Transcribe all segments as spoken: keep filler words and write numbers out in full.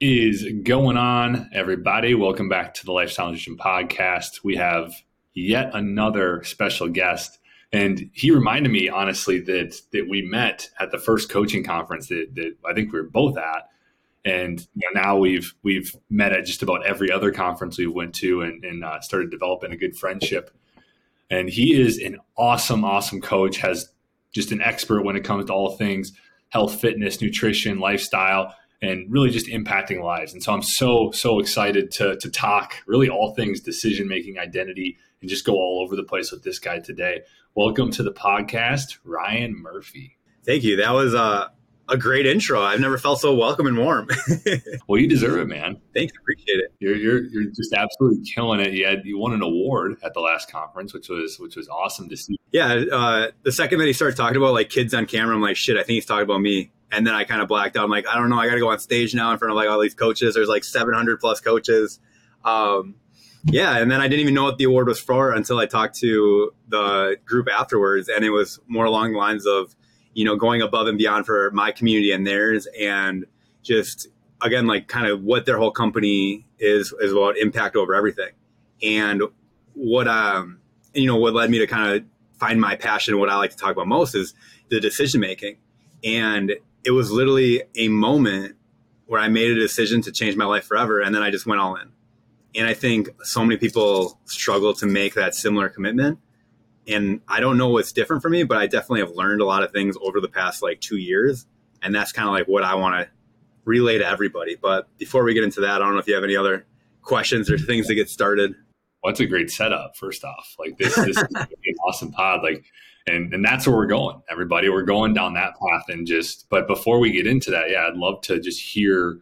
is going on, everybody? Welcome back to the Lifestyle Nutrition Podcast. We have yet another special guest, and he reminded me, honestly, that that we met at the first coaching conference that, that I think we were both at, and you know, now we've we've met at just about every other conference we went to, and, and uh, started developing a good friendship. And he is an awesome, awesome coach. Has just an expert when it comes to all things health, fitness, nutrition, lifestyle, and really just impacting lives. And so I'm so, so excited to to talk really all things decision-making, identity, and just go all over the place with this guy today. Welcome to the podcast, Ryan Murphy. Thank you. That was a, a great intro. I've never felt so welcome and warm. Well, you deserve it, man. Thanks. Appreciate it. You're, you're, you're just absolutely killing it. You had, you won an award at the last conference, which was, which was awesome to see. Yeah. Uh, the second that he started talking about like kids on camera, I'm like, shit, I think he's talking about me. And then I kind of blacked out. I'm like, I don't know. I got to go on stage now in front of like all these coaches. There's like seven hundred plus coaches. Um, yeah. And then I didn't even know what the award was for until I talked to the group afterwards. And it was more along the lines of, you know, going above and beyond for my community and theirs. And just, again, like kind of what their whole company is, is about impact over everything. And what, um, you know, what led me to kind of find my passion, what I like to talk about most is the decision making. And it was literally a moment where I made a decision to change my life forever. And then I just went all in. And I think so many people struggle to make that similar commitment. And I don't know what's different for me, but I definitely have learned a lot of things over the past like two years. And that's kind of like what I want to relay to everybody. But before we get into that, I don't know if you have any other questions or things to get started. Well, that's a great setup, first off. Like this, this is an awesome pod. Like, And, and that's where we're going, everybody. We're going down that path. And just, but before we get into that, yeah, I'd love to just hear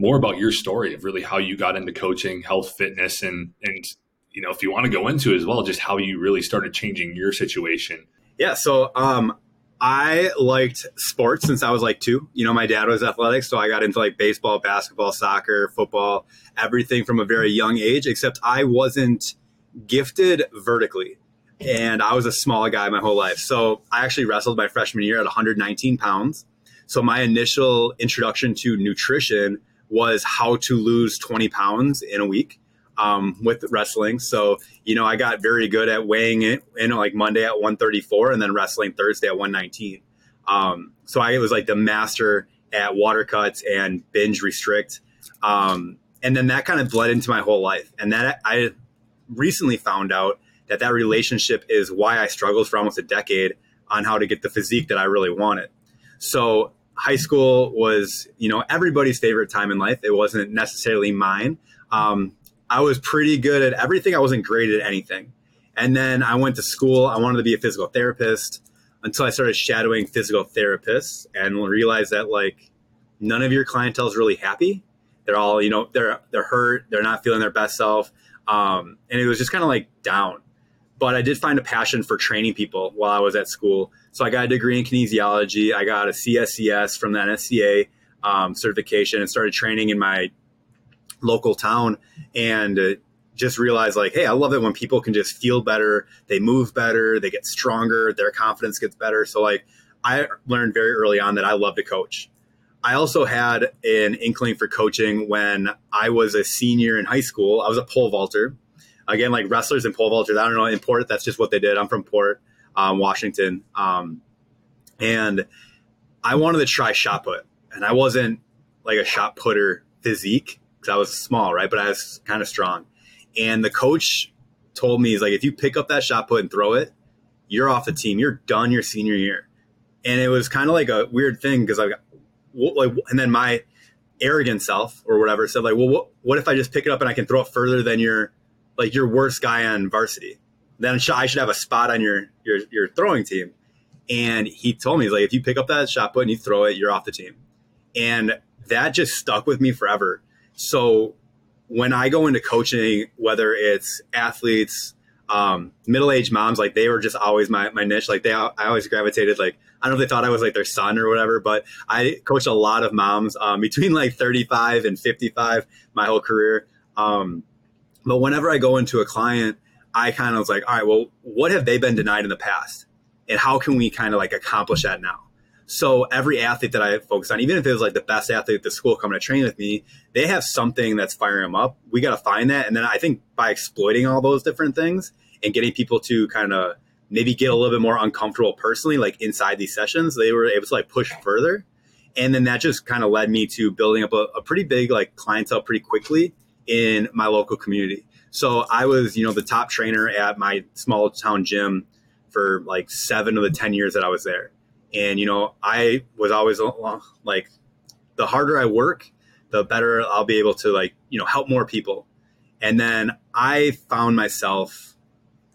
more about your story of really how you got into coaching, health, fitness, and, and, you know, if you want to go into as well, just how you really started changing your situation. Yeah. So, um, I liked sports since I was like two, you know, my dad was athletic. So I got into like baseball, basketball, soccer, football, everything from a very young age, except I wasn't gifted vertically. And I was a small guy my whole life. So I actually wrestled my freshman year at one hundred nineteen pounds. So my initial introduction to nutrition was how to lose twenty pounds in a week um, with wrestling. So, you know, I got very good at weighing it, you know, like Monday at one thirty-four and then wrestling Thursday at one nineteen. Um, so I was like the master at water cuts and binge restrict. Um, and then that kind of bled into my whole life. And that I recently found out that that relationship is why I struggled for almost a decade on how to get the physique that I really wanted. So high school was, you know, everybody's favorite time in life. It wasn't necessarily mine. Um, I was pretty good at everything. I wasn't great at anything. And then I went to school. I wanted to be a physical therapist until I started shadowing physical therapists and realized that like none of your clientele is really happy. They're all, you know, they're, they're hurt. They're not feeling their best self. Um, and it was just kind of like down. But I did find a passion for training people while I was at school. So I got a degree in kinesiology. I got a C S C S from the N S C A um, certification and started training in my local town and uh, just realized like, hey, I love it when people can just feel better. They move better. They get stronger. Their confidence gets better. So like I learned very early on that I love to coach. I also had an inkling for coaching when I was a senior in high school. I was a pole vaulter. Again, like wrestlers and pole vaulters, I don't know, in Port, that's just what they did. I'm from Port, um, Washington. Um, and I wanted to try shot put. And I wasn't like a shot putter physique because I was small, right? But I was kind of strong. And the coach told me, he's like, if you pick up that shot put and throw it, you're off the team. You're done your senior year. And it was kind of like a weird thing because I got, like, and then my arrogant self or whatever said like, well, what, what if I just pick it up and I can throw it further than your like your worst guy on varsity, then I should have a spot on your, your, your throwing team. And he told me, he's like, if you pick up that shot put and you throw it, you're off the team. And that just stuck with me forever. So when I go into coaching, whether it's athletes, um, middle-aged moms, like they were just always my, my niche. Like they, I always gravitated, like, I don't know if they thought I was like their son or whatever, but I coached a lot of moms, um, between like thirty-five and fifty-five, my whole career. Um, But whenever I go into a client, I kind of was like, all right, well, what have they been denied in the past? And how can we kind of like accomplish that now? So every athlete that I focus on, even if it was like the best athlete at the school coming to train with me, they have something that's firing them up. We got to find that. And then I think by exploiting all those different things and getting people to kind of maybe get a little bit more uncomfortable personally, like inside these sessions, they were able to like push further. And then that just kind of led me to building up a, a pretty big like clientele pretty quickly in my local community. So I was, you know, the top trainer at my small town gym for like seven of the ten years that I was there. And, you know, I was always like, the harder I work, the better I'll be able to like, you know, help more people. And then I found myself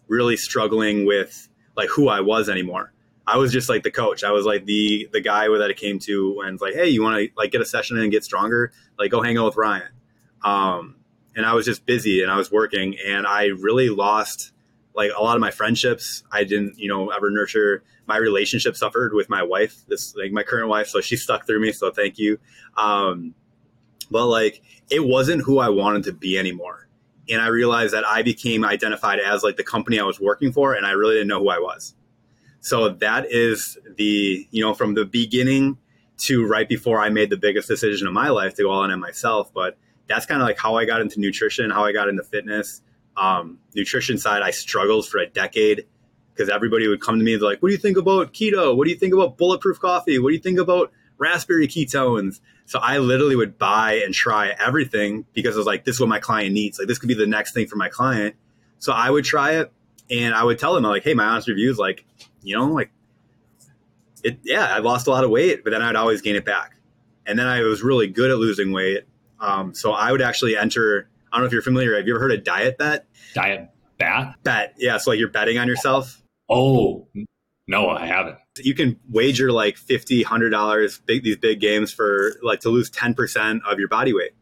really struggling with like who I was anymore. I was just like the coach. I was like the the guy that it came to and like, hey, you want to like get a session in and get stronger? Like go hang out with Ryan. Um, and I was just busy and I was working and I really lost like a lot of my friendships. I didn't, you know, ever nurture. My relationship suffered with my wife, this like my current wife. So she stuck through me. So thank you. Um, but like, it wasn't who I wanted to be anymore. And I realized that I became identified as like the company I was working for. And I really didn't know who I was. So that is the, you know, from the beginning to right before I made the biggest decision of my life to go all in on myself. But that's kind of like how I got into nutrition, how I got into fitness. Um, nutrition side, I struggled for a decade because everybody would come to me and be like, what do you think about keto? What do you think about bulletproof coffee? What do you think about raspberry ketones? So I literally would buy and try everything because I was like, this is what my client needs. Like this could be the next thing for my client. So I would try it. And I would tell them, I'm like, hey, my honest review is like, you know, like, it, yeah, I lost a lot of weight, but then I'd always gain it back. And then I was really good at losing weight. Um, so I would actually enter, I don't know if you're familiar, have you ever heard of diet bet? Diet bet? Bet, yeah. So like you're betting on yourself. Oh, no, I haven't. You can wager like fifty dollars, one hundred dollars, big, these big games for like to lose ten percent of your body weight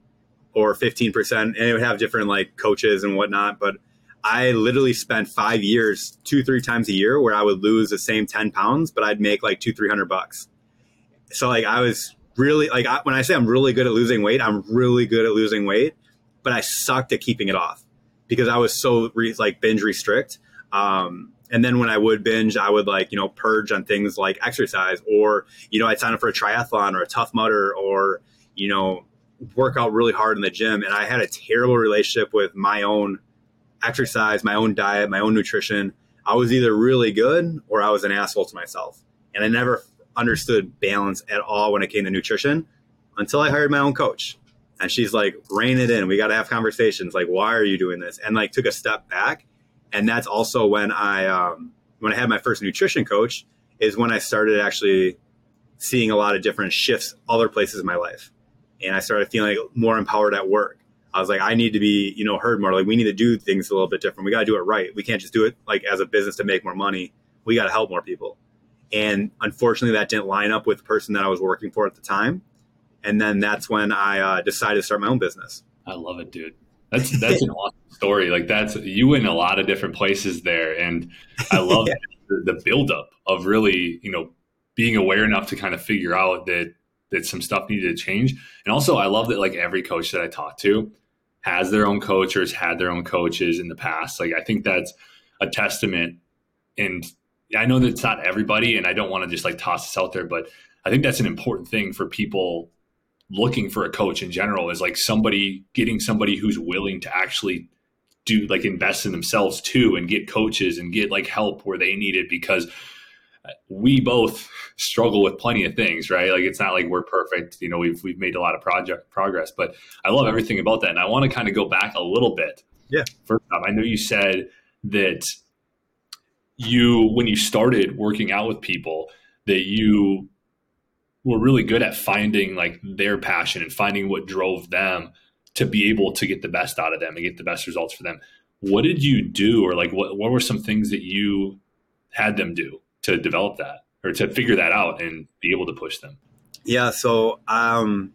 or fifteen percent. And it would have different like coaches and whatnot, but I literally spent five years, two, three times a year where I would lose the same ten pounds, but I'd make like two, three hundred bucks. So like I was really like, I, when I say I'm really good at losing weight, I'm really good at losing weight, but I sucked at keeping it off because I was so re, like binge restrict. Um, and then when I would binge, I would like, you know, purge on things like exercise or, you know, I'd sign up for a triathlon or a Tough Mudder or, you know, work out really hard in the gym. And I had a terrible relationship with my own exercise, my own diet, my own nutrition. I was either really good or I was an asshole to myself. And I never understood balance at all when it came to nutrition until I hired my own coach. And she's like, rein it in. We got to have conversations. Like, why are you doing this? And like took a step back. And that's also when I, um, when I had my first nutrition coach is when I started actually seeing a lot of different shifts other places in my life. And I started feeling more empowered at work. I was like, I need to be, you know, heard more. Like, we need to do things a little bit different. We got to do it right. We can't just do it like as a business to make more money. We got to help more people. And unfortunately, that didn't line up with the person that I was working for at the time. And then that's when I uh, decided to start my own business. I love it, dude. That's that's an awesome story. Like, that's you went in a lot of different places there, and I love yeah. the, the buildup of really, you know, being aware enough to kind of figure out that that some stuff needed to change. And also, I love that like every coach that I talked to has their own coach or has had their own coaches in the past. Like, I think that's a testament. And I know that it's not everybody, and I don't want to just like toss this out there, but I think that's an important thing for people looking for a coach in general is like somebody getting somebody who's willing to actually do like invest in themselves too and get coaches and get like help where they need it, because we both struggle with plenty of things, right? Like, it's not like we're perfect. You know, we've we've made a lot of project progress, but I love everything about that. And I want to kind of go back a little bit. Yeah. First off, I know you said that you, when you started working out with people, that you were really good at finding like their passion and finding what drove them to be able to get the best out of them and get the best results for them. What did you do? Or like, what, what were some things that you had them do to develop that or to figure that out and be able to push them? Yeah. So, um,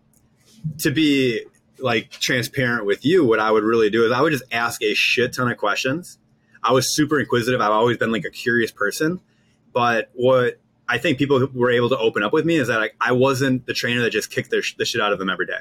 to be like transparent with you, what I would really do is I would just ask a shit ton of questions. I was super inquisitive. I've always been like a curious person, but what I think people were able to open up with me is that like, I wasn't the trainer that just kicked their sh- the shit out of them every day.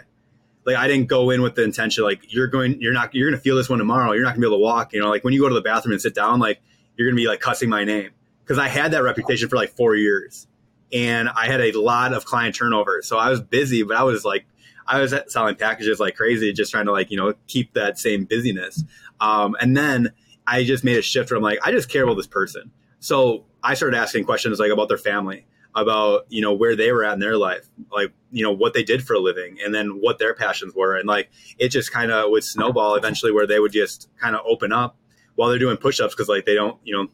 Like, I didn't go in with the intention, like you're going, you're not, you're going to feel this one tomorrow. You're not gonna be able to walk, you know, like when you go to the bathroom and sit down, like you're going to be like cussing my name. Because I had that reputation for like four years. and I had a lot of client turnover. So I was busy, but I was like, I was selling packages like crazy, just trying to like, you know, keep that same busyness. Um, and then I just made a shift where I'm like, I just care about this person. So I started asking questions like about their family, about, you know, where they were at in their life, like, you know, what they did for a living and then what their passions were. And like, it just kind of would snowball eventually where they would just kind of open up while they're doing push-ups. Cause like, they don't, you know,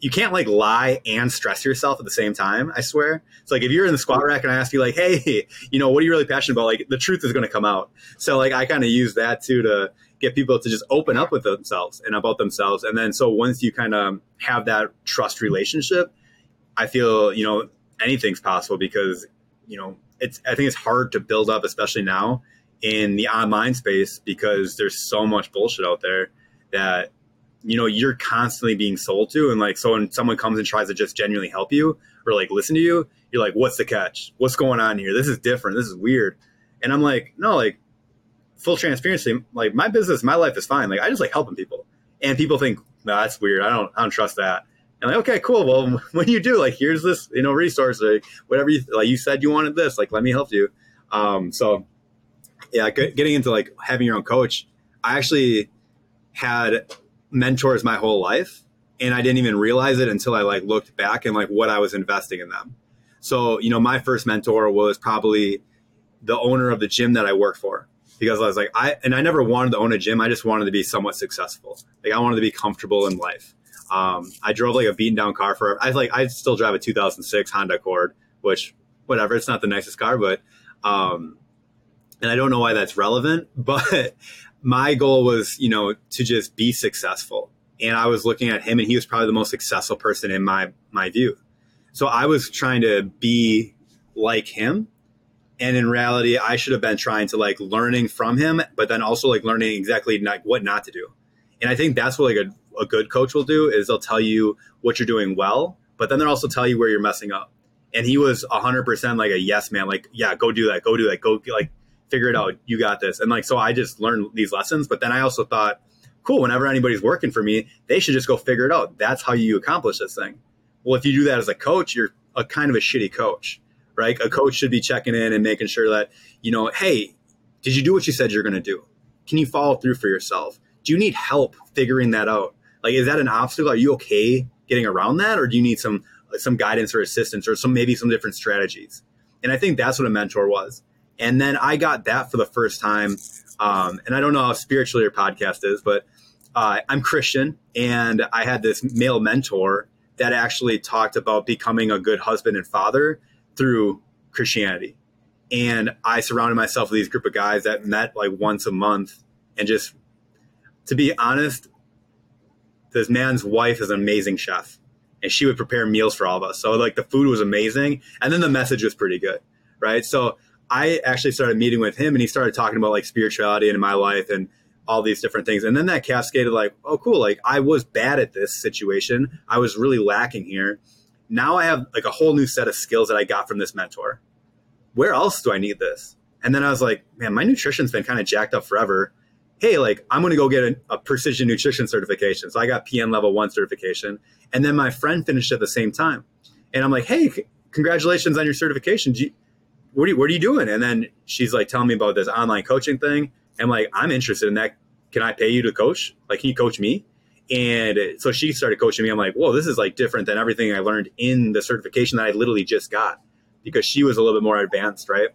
you can't like lie and stress yourself at the same time. I swear. It's like, if you're in the squat rack and I ask you like, hey, you know, what are you really passionate about? Like the truth is going to come out. So like, I kind of use that too, to get people to just open up with themselves and about themselves. And then, so once you kind of have that trust relationship, I feel, you know, anything's possible because, you know, it's, I think it's hard to build up, especially now in the online space, because there's so much bullshit out there that, you know, you're constantly being sold to. And like, so when someone comes and tries to just genuinely help you or like listen to you, you're like, what's the catch? What's going on here? This is different. This is weird. And I'm like, no, like full transparency, like my business, my life is fine. Like I just like helping people. And people think, no, that's weird. I don't, I don't trust that. And like, okay, cool. Well, when you do, like, here's this, you know, resource, like whatever you, like you said you wanted this, like, let me help you. Um, so yeah, getting into like having your own coach, I actually had mentors my whole life, and I didn't even realize it until I like looked back and like what I was investing in them. So, you know, my first mentor was probably the owner of the gym that I worked for, because I was like, I, and I never wanted to own a gym. I just wanted to be somewhat successful. Like I wanted to be comfortable in life. Um, I drove like a beaten down car forever. I like, I still drive a two thousand six Honda Accord, which whatever, it's not the nicest car, but, um, and I don't know why that's relevant, but my goal was, you know, to just be successful. And I was looking at him and he was probably the most successful person in my, my view. So I was trying to be like him. And in reality, I should have been trying to like learning from him, but then also like learning exactly not, what not to do. And I think that's what like a, a good coach will do is they'll tell you what you're doing well, but then they'll also tell you where you're messing up. And he was a hundred percent like a yes man, like, yeah, go do that. Go do that. Go like, figure it out. You got this. And like, so I just learned these lessons, but then I also thought, cool, whenever anybody's working for me, they should just go figure it out. That's how you accomplish this thing. Well, if you do that as a coach, you're a kind of a shitty coach, right? A coach should be checking in and making sure that, you know, hey, did you do what you said you're going to do? Can you follow through for yourself? Do you need help figuring that out? Like, is that an obstacle? Are you okay getting around that? Or do you need some, some guidance or assistance or some, maybe some different strategies? And I think that's what a mentor was. And then I got that for the first time. Um, and I don't know how spiritual your podcast is, but uh, I'm Christian. And I had this male mentor that actually talked about becoming a good husband and father through Christianity. And I surrounded myself with these group of guys that met like once a month. And just to be honest, this man's wife is an amazing chef. And she would prepare meals for all of us. So like the food was amazing. And then the message was pretty good, right? So I actually started meeting with him and he started talking about like spirituality in my life and all these different things. And then that cascaded like, oh, cool. Like I was bad at this situation. I was really lacking here. Now I have like a whole new set of skills that I got from this mentor. Where else do I need this? And then I was like, man, my nutrition's been kind of jacked up forever. Hey, like I'm going to go get a, a Precision Nutrition certification. So I got P N level one certification. And then my friend finished at the same time. And I'm like, hey, c- congratulations on your certification. Do you, What are, you, what are you doing? And then she's like telling me about this online coaching thing. I'm like, I'm interested in that. Can I pay you to coach? Like, can you coach me? And so she started coaching me. I'm like, whoa, this is like different than everything I learned in the certification that I literally just got, because she was a little bit more advanced, right?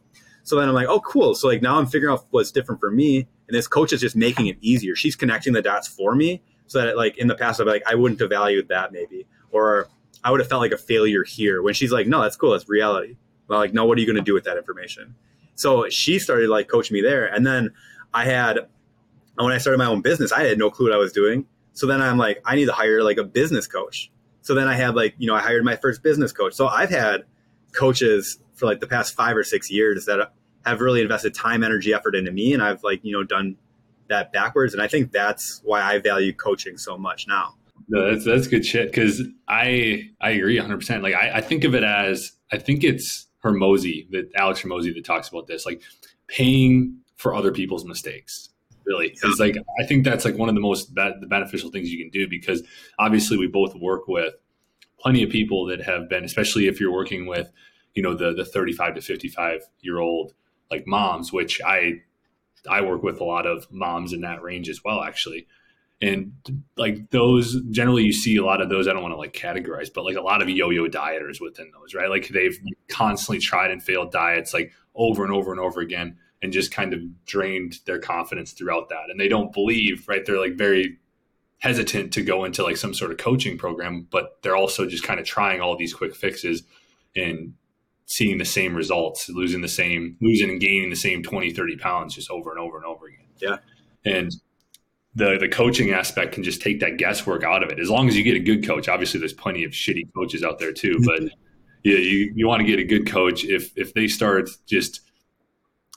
So then I'm like, oh, cool. So like now I'm figuring out what's different for me. And this coach is just making it easier. She's connecting the dots for me so that like in the past, I'd be like, I wouldn't have valued that maybe, or I would have felt like a failure here, when she's like, no, that's cool. That's reality. Like, no, what are you going to do with that information? So she started like coaching me there. And then I had, when I started my own business, I had no clue what I was doing. So then I'm like, I need to hire like a business coach. So then I had like, you know, I hired my first business coach. So I've had coaches for like the past five or six years that have really invested time, energy, effort into me. And I've like, you know, done that backwards. And I think that's why I value coaching so much now. No, that's, that's good shit. Cause I, I agree one hundred percent. Like I, I think of it as, I think it's, Hermosi, that Alex Hermosi that talks about this, like paying for other people's mistakes. Really, it's like I think that's like one of the most be- the beneficial things you can do, because obviously we both work with plenty of people that have been, especially if you're working with you know, the the thirty-five to fifty-five year old like moms, which I I work with a lot of moms in that range as well, actually. And like those, generally you see a lot of those, I don't want to like categorize, but like a lot of yo-yo dieters within those, right? Like they've constantly tried and failed diets like over and over and over again, and just kind of drained their confidence throughout that. And they don't believe, right? They're like very hesitant to go into like some sort of coaching program, but they're also just kind of trying all these quick fixes and seeing the same results, losing the same, losing and gaining the same twenty, thirty pounds just over and over and over again. Yeah. And the the coaching aspect can just take that guesswork out of it. As long as you get a good coach, obviously there's plenty of shitty coaches out there too, but yeah, you, you want to get a good coach. If, if they start just,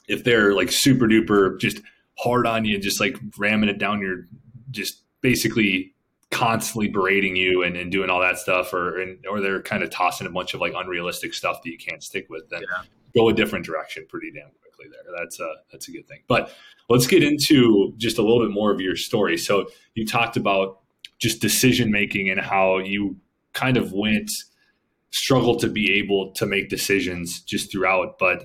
if they're like super duper, just hard on you, just like ramming it down your, just basically constantly berating you and, and doing all that stuff, or, and, or they're kind of tossing a bunch of like unrealistic stuff that you can't stick with, then yeah. go a different direction pretty damn quickly there. That's a, that's a good thing. But let's get into just a little bit more of your story. So you talked about just decision-making and how you kind of went, struggled to be able to make decisions just throughout, but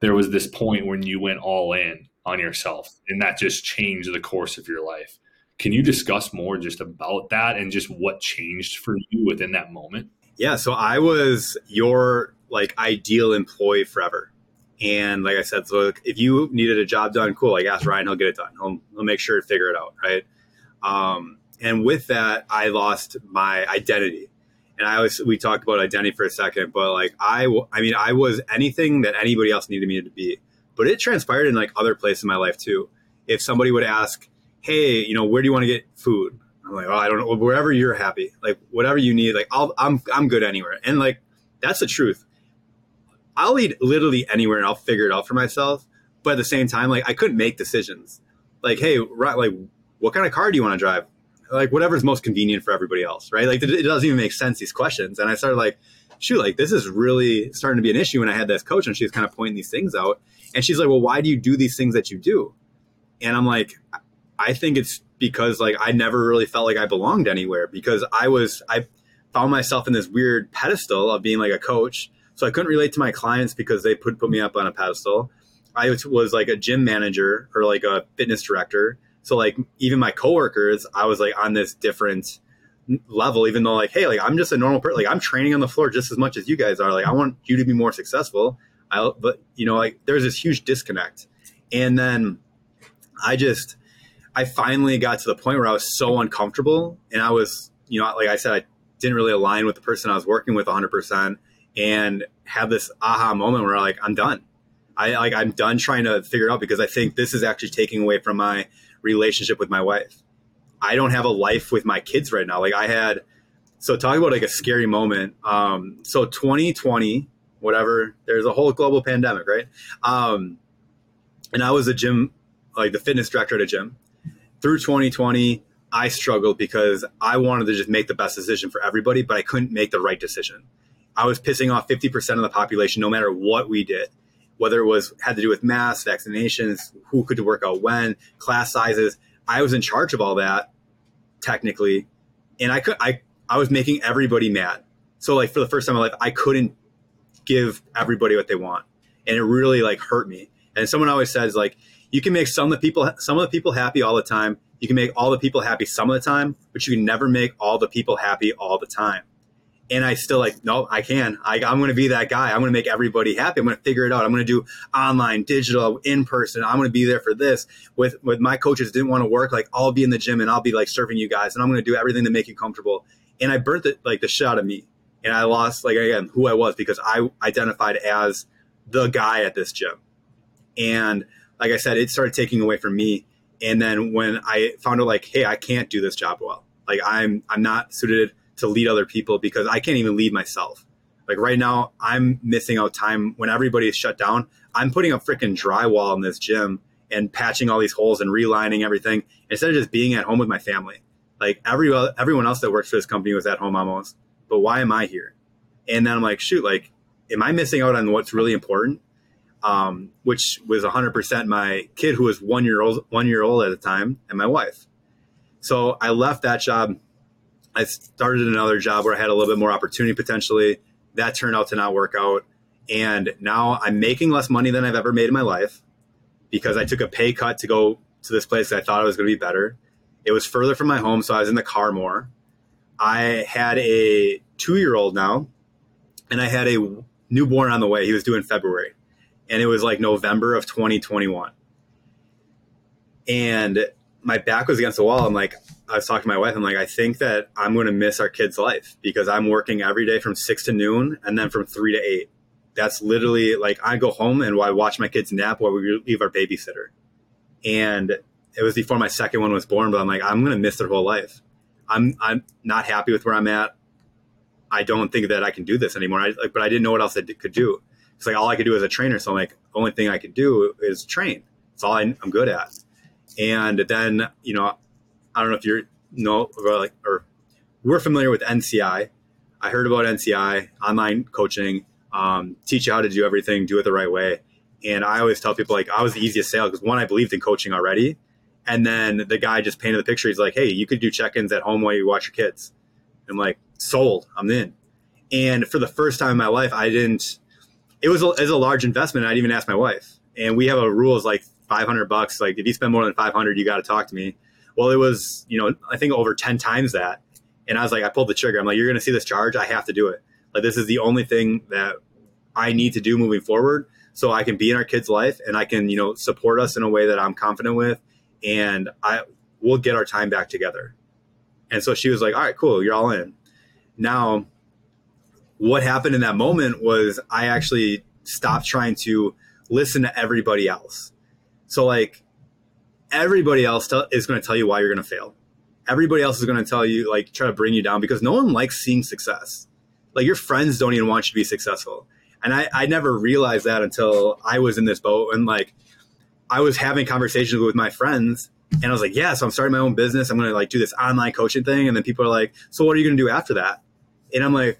there was this point when you went all in on yourself and that just changed the course of your life. Can you discuss more just about that and just what changed for you within that moment? Yeah. So I was your like ideal employee forever. And like I said, so if you needed a job done, cool. Like ask Ryan, he'll get it done. He'll, he'll make sure to figure it out. Right. Um, and with that, I lost my identity. And I was, we talked about identity for a second, but like, I, I mean, I was anything that anybody else needed me to be, but it transpired in like other places in my life too. If somebody would ask, hey, you know, where do you want to get food? I'm like, oh, I don't know, wherever you're happy, like whatever you need, like I'll, I'm, I'm good anywhere. And like, that's the truth. I'll eat literally anywhere and I'll figure it out for myself. But at the same time, like I couldn't make decisions like, hey, right, like what kind of car do you want to drive? Like whatever's most convenient for everybody else. Right. Like it doesn't even make sense, these questions. And I started like, shoot, like this is really starting to be an issue. And I had this coach and she's kind of pointing these things out and she's like, well, why do you do these things that you do? And I'm like, I think it's because like I never really felt like I belonged anywhere because I was I found myself in this weird pedestal of being like a coach. So I couldn't relate to my clients because they put put me up on a pedestal. I was, was like a gym manager or like a fitness director. So like even my coworkers, I was like on this different level, even though like, hey, like I'm just a normal person. Like I'm training on the floor just as much as you guys are. Like I want you to be more successful. I but you know, like there's this huge disconnect. And then I just I finally got to the point where I was so uncomfortable and I was, you know, like I said, I didn't really align with the person I was working with one hundred percent and have this aha moment where I'm like, I'm done. I like, I'm done trying to figure it out because I think this is actually taking away from my relationship with my wife. I don't have a life with my kids right now. Like I had, so talking about like a scary moment. Um, so twenty twenty, whatever, there's a whole global pandemic, right? Um, and I was a gym, like the fitness director at a gym. Through twenty twenty, I struggled because I wanted to just make the best decision for everybody, but I couldn't make the right decision. I was pissing off fifty percent of the population, no matter what we did, whether it was had to do with masks, vaccinations, who could work out when, class sizes. I was in charge of all that technically. And I could, I, I was making everybody mad. So like for the first time in my life, I couldn't give everybody what they want. And it really like hurt me. And someone always says like, you can make some of the people, some of the people happy all the time. You can make all the people happy some of the time, but you can never make all the people happy all the time. And I still like, no, I can. I, I'm going to be that guy. I'm going to make everybody happy. I'm going to figure it out. I'm going to do online, digital, in person. I'm going to be there for this. With with my coaches didn't want to work. Like I'll be in the gym and I'll be like serving you guys, and I'm going to do everything to make you comfortable. And I burnt the, like the shit out of me, and I lost like again who I was because I identified as the guy at this gym, and. Like I said, it started taking away from me. And then when I found out like, hey, I can't do this job well. Like I'm I'm not suited to lead other people because I can't even lead myself. Like right now, I'm missing out time when everybody is shut down. I'm putting a freaking drywall in this gym and patching all these holes and relining everything instead of just being at home with my family. Like every everyone else that works for this company was at home almost. But why am I here? And then I'm like, shoot, like, am I missing out on what's really important? Um, which was one hundred percent my kid who was one year old, one year old at the time, and my wife. So I left that job. I started another job where I had a little bit more opportunity potentially. That turned out to not work out. And now I'm making less money than I've ever made in my life because I took a pay cut to go to this place that I thought it was going to be better. It was further from my home, so I was in the car more. I had a two-year-old now, and I had a newborn on the way. He was due in February, and it was like November of twenty twenty-one. And my back was against the wall. I'm like, I was talking to my wife. I'm like, I think that I'm going to miss our kid's life because I'm working every day from six to noon and then from three to eight. That's literally like I go home and I watch my kids nap while we leave our babysitter. And it was before my second one was born, but I'm like, I'm going to miss their whole life. I'm I'm not happy with where I'm at. I don't think that I can do this anymore. I, like, but I didn't know what else I did, could do. It's like all I could do as a trainer. So I'm like, the only thing I could do is train. It's all I, I'm good at. And then, you know, I don't know if you're no or like or we're familiar with N C I. I heard about N C I online coaching. Um, teach you how to do everything, do it the right way. And I always tell people, like, I was the easiest sale because one, I believed in coaching already. And then the guy just painted the picture. He's like, hey, you could do check-ins at home while you watch your kids. I'm like, sold, I'm in. And for the first time in my life, I didn't, it was a, it was a large investment. I'd even ask my wife. And we have a rule is like five hundred bucks. Like if you spend more than five hundred, you got to talk to me. Well, it was, you know, I think over ten times that. And I was like, I pulled the trigger. I'm like, you're going to see this charge. I have to do it. Like this is the only thing that I need to do moving forward so I can be in our kids' life and I can, you know, support us in a way that I'm confident with, and I will get our time back together. And so she was like, all right, cool, you're all in. Now, what happened in that moment was I actually stopped trying to listen to everybody else. So like everybody else t- is going to tell you why you're going to fail. Everybody else is going to tell you, like, try to bring you down because no one likes seeing success. Like your friends don't even want you to be successful. And I, I never realized that until I was in this boat. And like, I was having conversations with my friends and I was like, yeah, so I'm starting my own business. I'm going to like do this online coaching thing. And then people are like, so what are you going to do after that? And I'm like,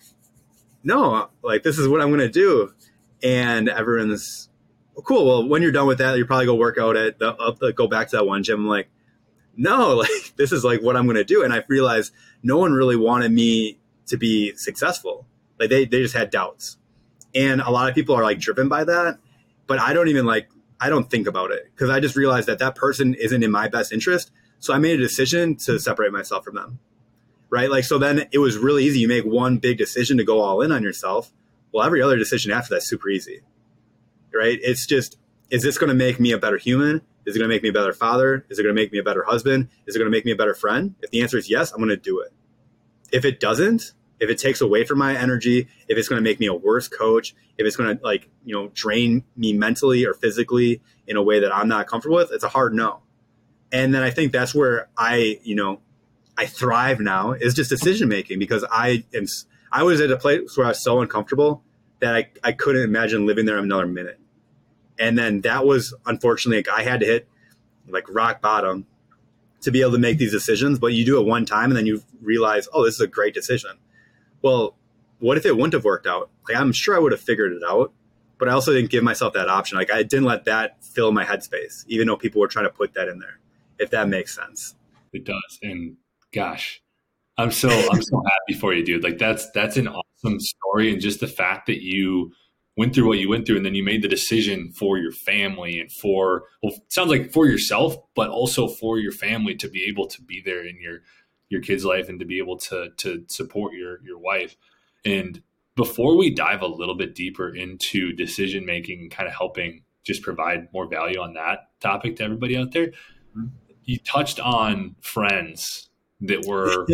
no, like, this is what I'm going to do. And everyone's well, cool. Well, when you're done with that, you'll probably go work out at the, up the, go back to that one gym. I'm like, no, like, this is like what I'm going to do. And I realized no one really wanted me to be successful. Like they, they just had doubts. And a lot of people are like driven by that, but I don't even like, I don't think about it because I just realized that that person isn't in my best interest. So I made a decision to separate myself from them. Right. Like, so then it was really easy. You make one big decision to go all in on yourself. Well, every other decision after that's super easy. Right. It's just, is this going to make me a better human? Is it going to make me a better father? Is it going to make me a better husband? Is it going to make me a better friend? If the answer is yes, I'm going to do it. If it doesn't, if it takes away from my energy, if it's going to make me a worse coach, if it's going to like, you know, drain me mentally or physically in a way that I'm not comfortable with, it's a hard no. And then I think that's where I, you know, I thrive now is just decision making because I am, I was at a place where I was so uncomfortable that I, I couldn't imagine living there another minute. And then that was unfortunately, like, I had to hit like rock bottom to be able to make these decisions, but you do it one time and then you realize, oh, this is a great decision. Well, what if it wouldn't have worked out? Like, I'm sure I would have figured it out, but I also didn't give myself that option. Like, I didn't let that fill my headspace, even though people were trying to put that in there, if that makes sense. It does. And gosh, I'm so, I'm so happy for you, dude. Like that's, that's an awesome story. And just the fact that you went through what you went through and then you made the decision for your family and for, well, it sounds like for yourself, but also for your family to be able to be there in your, your kid's life and to be able to, to support your, your wife. And before we dive a little bit deeper into decision-making and kind of helping just provide more value on that topic to everybody out there, you touched on friends that were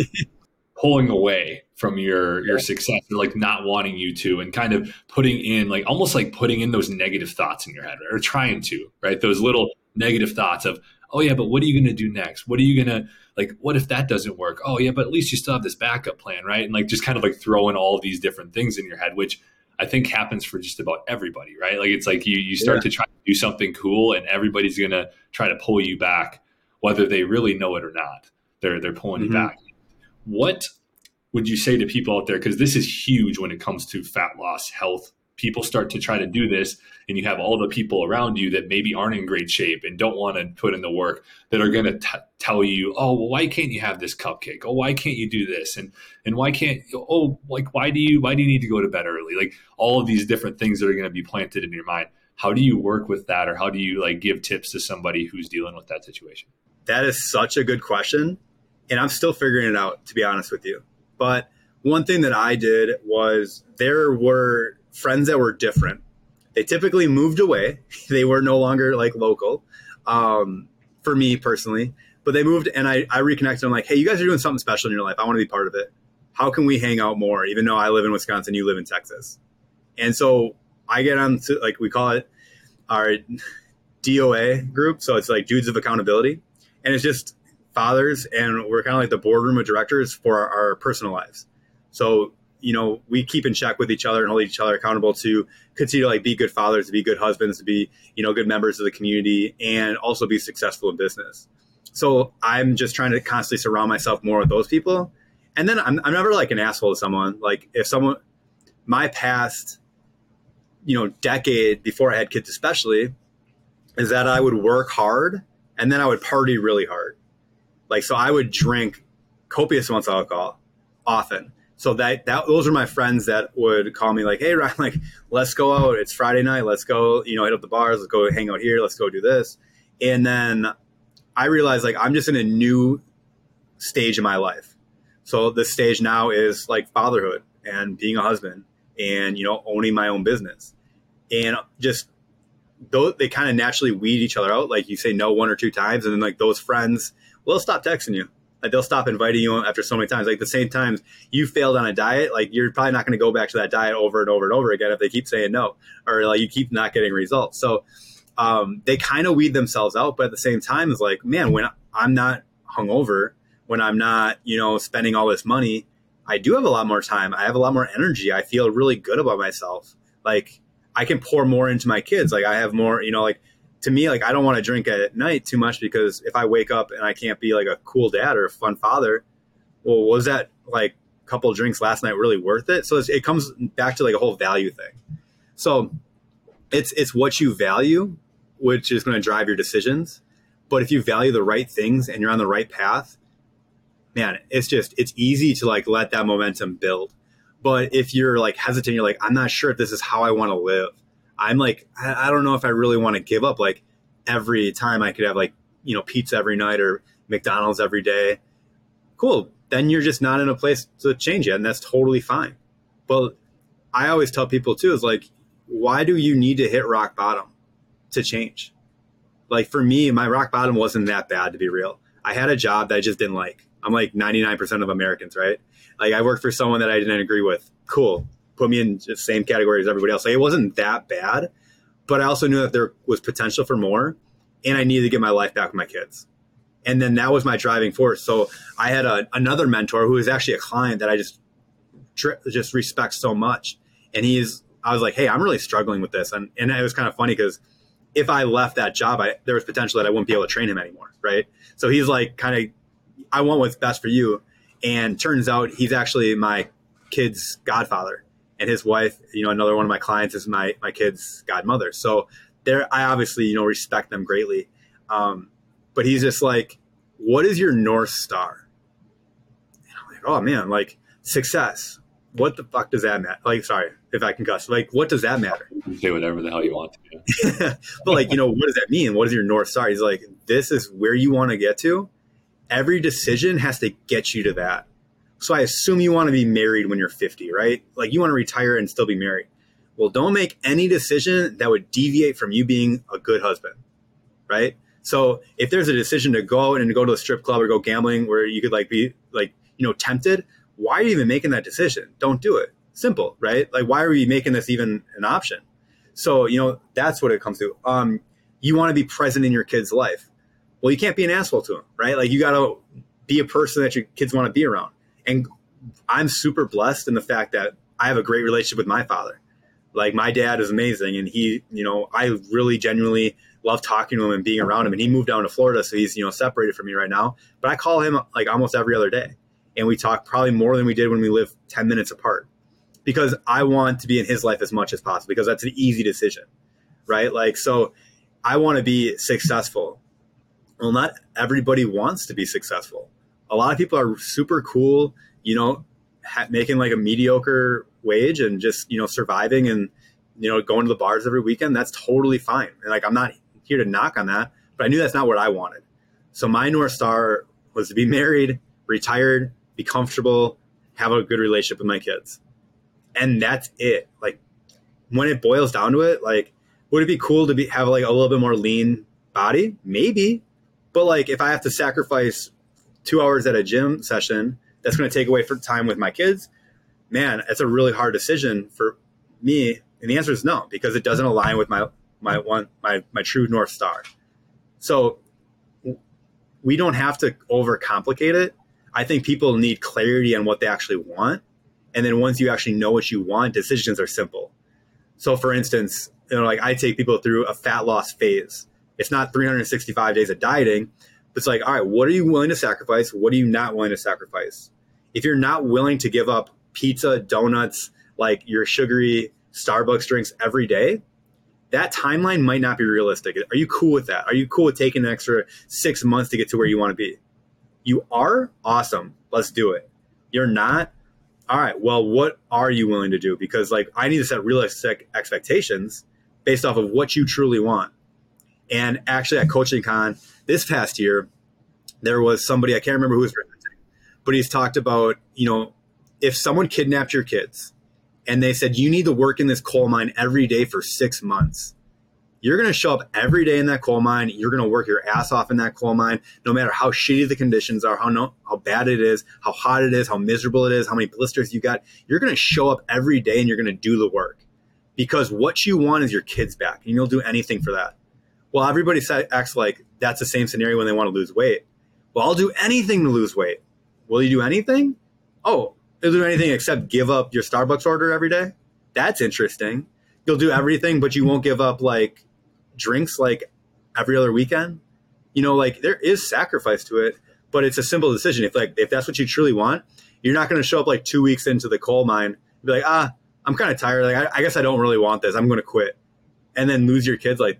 pulling away from your, your success, or like not wanting you to, and kind of putting in like, almost like putting in those negative thoughts in your head, or trying to, right? Those little negative thoughts of, oh yeah, but what are you going to do next? What are you going to, like, what if that doesn't work? Oh yeah, but at least you still have this backup plan, right? And like, just kind of like throwing all these different things in your head, which I think happens for just about everybody, right? Like, it's like you, you start yeah. to try to do something cool and everybody's going to try to pull you back, whether they really know it or not, they're, they're pulling mm-hmm. you back. What would you say to people out there? Cause this is huge when it comes to fat loss, health, people start to try to do this, and you have all the people around you that maybe aren't in great shape and don't want to put in the work that are going to t- tell you, oh, well, why can't you have this cupcake? Oh, why can't you do this? And and why can't, oh, like, why do you, why do you need to go to bed early? Like all of these different things that are going to be planted in your mind. How do you work with that? Or how do you like give tips to somebody who's dealing with that situation? That is such a good question. And I'm still figuring it out, to be honest with you. But one thing that I did was there were friends that were different. They typically moved away. They were no longer like local um, for me personally, but they moved and I, I reconnected. I'm like, hey, you guys are doing something special in your life. I want to be part of it. How can we hang out more? Even though I live in Wisconsin, you live in Texas. And so I get on to like, we call it our D O A group. So it's like Dudes of Accountability. And it's just fathers. And we're kind of like the boardroom of directors for our, our personal lives. So, you know, we keep in check with each other and hold each other accountable to continue to like be good fathers, to be good husbands, to be, you know, good members of the community and also be successful in business. So I'm just trying to constantly surround myself more with those people. And then I'm, I'm never like an asshole to someone. Like if someone, my past, you know, decade before I had kids, especially, is that I would work hard and then I would party really hard. Like, so I would drink copious amounts of alcohol often. So that, that those are my friends that would call me like, hey, Ryan, like, let's go out. It's Friday night. Let's go, you know, hit up the bars. Let's go hang out here. Let's go do this. And then I realized like I'm just in a new stage of my life. So the stage now is like fatherhood and being a husband and, you know, owning my own business. And just though they kind of naturally weed each other out. Like you say no one or two times. And then like those friends will stop texting you. Like they'll stop inviting you after so many times. Like the same times you failed on a diet, like you're probably not going to go back to that diet over and over and over again if they keep saying no, or like you keep not getting results. So um, they kind of weed themselves out. But at the same time, it's like, man, when I'm not hungover, when I'm not, you know, spending all this money, I do have a lot more time. I have a lot more energy. I feel really good about myself. Like I can pour more into my kids. Like I have more, you know, like, to me, like, I don't want to drink at night too much because if I wake up and I can't be like a cool dad or a fun father, well, was that like couple of drinks last night really worth it? So it's, it comes back to like a whole value thing. So it's, it's what you value, which is going to drive your decisions. But if you value the right things and you're on the right path, man, it's just, it's easy to like let that momentum build. But if you're like hesitant, you're like, I'm not sure if this is how I want to live. I'm like, I don't know if I really want to give up. Like every time I could have like, you know, pizza every night or McDonald's every day. Cool. Then you're just not in a place to change it. And that's totally fine. But I always tell people too, is like, why do you need to hit rock bottom to change? Like for me, my rock bottom wasn't that bad, to be real. I had a job that I just didn't like. I'm like ninety-nine percent of Americans, right? Like I worked for someone that I didn't agree with. Cool. Put me in the same category as everybody else. Like, it wasn't that bad, but I also knew that there was potential for more and I needed to get my life back with my kids. And then that was my driving force. So I had a, another mentor who is actually a client that I just, just respect so much. And he's, I was like, hey, I'm really struggling with this. And, and it was kind of funny because if I left that job, I, there was potential that I wouldn't be able to train him anymore. Right. So he's like, kind of, I want what's best for you. And turns out he's actually my kid's godfather. And his wife, you know, another one of my clients is my my kid's godmother. So there, I obviously, you know, respect them greatly. Um, but he's just like, what is your North Star? And I'm like, oh, man, like success. What the fuck does that matter? Like, sorry, if I can cuss. Like, what does that matter? You can say whatever the hell you want to. Yeah. But like, you know, what does that mean? What is your North Star? He's like, this is where you want to get to. Every decision has to get you to that. So I assume you want to be married when you're fifty, right? Like you want to retire and still be married. Well, don't make any decision that would deviate from you being a good husband, right? So if there's a decision to go out and go to a strip club or go gambling where you could like be like, you know, tempted, why are you even making that decision? Don't do it. Simple, right? Like why are we making this even an option? So, you know, that's what it comes to. Um, you want to be present in your kid's life. Well, you can't be an asshole to them, right? Like you got to be a person that your kids want to be around. And I'm super blessed in the fact that I have a great relationship with my father. Like my dad is amazing. And he, you know, I really genuinely love talking to him and being around him. And he moved down to Florida. So he's, you know, separated from me right now. But I call him like almost every other day. And we talk probably more than we did when we lived ten minutes apart. because I want to be in his life as much as possible, because that's an easy decision, right? Like, so I want to be successful. Well, not everybody wants to be successful. A lot of people are super cool, you know, ha- making like a mediocre wage and just, you know, surviving and, you know, going to the bars every weekend. That's totally fine. And like, I'm not here to knock on that, but I knew that's not what I wanted. So my North Star was to be married, retired, be comfortable, have a good relationship with my kids. And that's it. Like, when it boils down to it, like, would it be cool to be have like a little bit more lean body? Maybe. But like, if I have to sacrifice two hours at a gym session, that's going to take away from time with my kids, man, it's a really hard decision for me. And the answer is no, because it doesn't align with my, my one, my, my true North Star. So we don't have to overcomplicate it. I think people need clarity on what they actually want. And then once you actually know what you want, decisions are simple. So for instance, you know, like I take people through a fat loss phase. It's not three hundred sixty-five days of dieting. But it's like, all right, what are you willing to sacrifice? What are you not willing to sacrifice? If you're not willing to give up pizza, donuts, like your sugary Starbucks drinks every day, that timeline might not be realistic. Are you cool with that? Are you cool with taking an extra six months to get to where you want to be? You are? Awesome. Let's do it. You're not? All right, well, what are you willing to do? Because like, I need to set realistic expectations based off of what you truly want. And actually at Coaching Con this past year, there was somebody, I can't remember who was presenting, but he's talked about, you know, if someone kidnapped your kids and they said, you need to work in this coal mine every day for six months, you're going to show up every day in that coal mine. You're going to work your ass off in that coal mine, no matter how shitty the conditions are, how no, how bad it is, how hot it is, how miserable it is, how many blisters you got. You're going to show up every day and you're going to do the work, because what you want is your kids back, and you'll do anything for that. Well, everybody acts like that's the same scenario when they want to lose weight. Well, I'll do anything to lose weight. Will you do anything? Oh, you'll do anything except give up your Starbucks order every day? That's interesting. You'll do everything, but you won't give up like drinks like every other weekend. You know, like there is sacrifice to it, but it's a simple decision. If like if that's what you truly want, you're not going to show up like two weeks into the coal mine and be like, ah, I'm kind of tired. Like I, I guess I don't really want this. I'm going to quit, and then lose your kids. Like,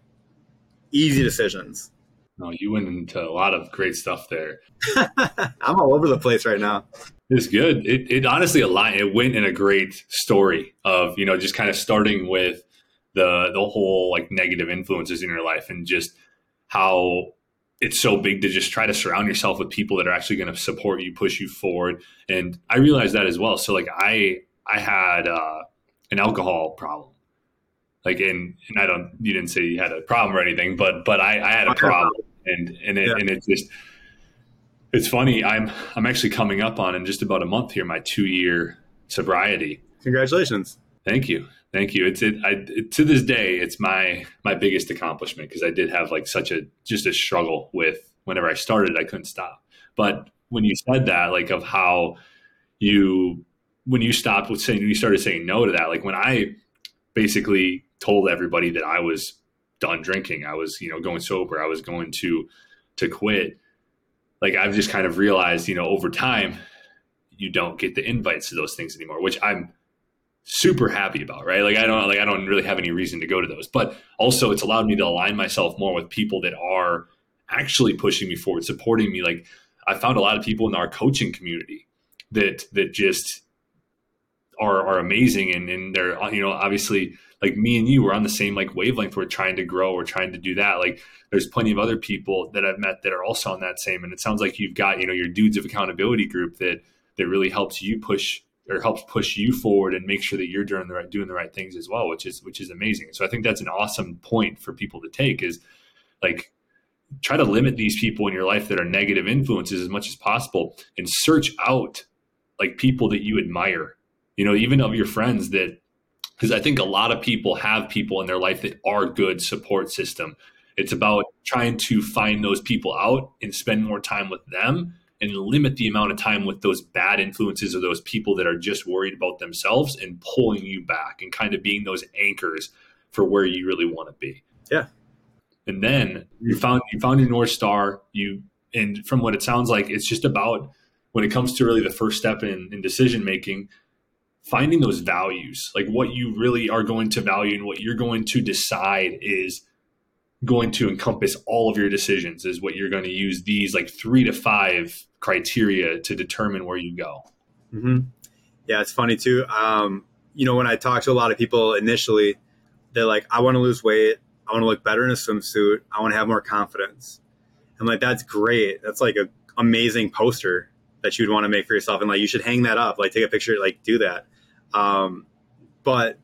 easy decisions. No, you went into a lot of great stuff there. I'm all over the place right now. It's good. It, it honestly aligned. It went in a great story of, you know, just kind of starting with the the whole like negative influences in your life, and just how it's so big to just try to surround yourself with people that are actually going to support you, push you forward. And I realized that as well. So like I I had uh, an alcohol problem. Like, and, and I don't, you didn't say you had a problem or anything, but, but I, I had a problem, and, and it, yeah. and it's just, it's funny. I'm, I'm actually coming up on in just about a month here, my two year sobriety. Congratulations. Thank you. Thank you. It's, it, I, it, to this day, it's my, my biggest accomplishment, because I did have like such a, just a struggle with whenever I started, I couldn't stop. But when you said that, like of how you, when you stopped with saying, when you started saying no to that, like when I basically told everybody that I was done drinking, I was, you know, going sober, I was going to, to quit. Like, I've just kind of realized, you know, over time, you don't get the invites to those things anymore, which I'm super happy about, right? Like, I don't, like, I don't really have any reason to go to those, but also it's allowed me to align myself more with people that are actually pushing me forward, supporting me. Like, I found a lot of people in our coaching community that, that just are, are amazing. And, and they're, you know, obviously, like me and you, we're on the same like wavelength. We're trying to grow. We're trying to do that. Like, there's plenty of other people that I've met that are also on that same. And it sounds like you've got, you know, your Dudes of Accountability group that that really helps you push or helps push you forward and make sure that you're doing the right doing the right things as well, which is which is amazing. So I think that's an awesome point for people to take, is like, try to limit these people in your life that are negative influences as much as possible, and search out like people that you admire, you know, even of your friends that. Because I think a lot of people have people in their life that are good support system. It's about trying to find those people out and spend more time with them, and limit the amount of time with those bad influences or those people that are just worried about themselves and pulling you back, and kind of being those anchors for where you really want to be. Yeah. And then you found you found your North Star. You and from what it sounds like, it's just about, when it comes to really the first step in, in decision making, finding those values, like what you really are going to value and what you're going to decide is going to encompass all of your decisions, is what you're going to use these like three to five criteria to determine where you go. Mm-hmm. Yeah, it's funny too. Um, you know, when I talk to a lot of people initially, they're like, I want to lose weight. I want to look better in a swimsuit. I want to have more confidence. I'm like, that's great. That's like an amazing poster that you'd want to make for yourself. And like, you should hang that up, like take a picture, like do that. Um, but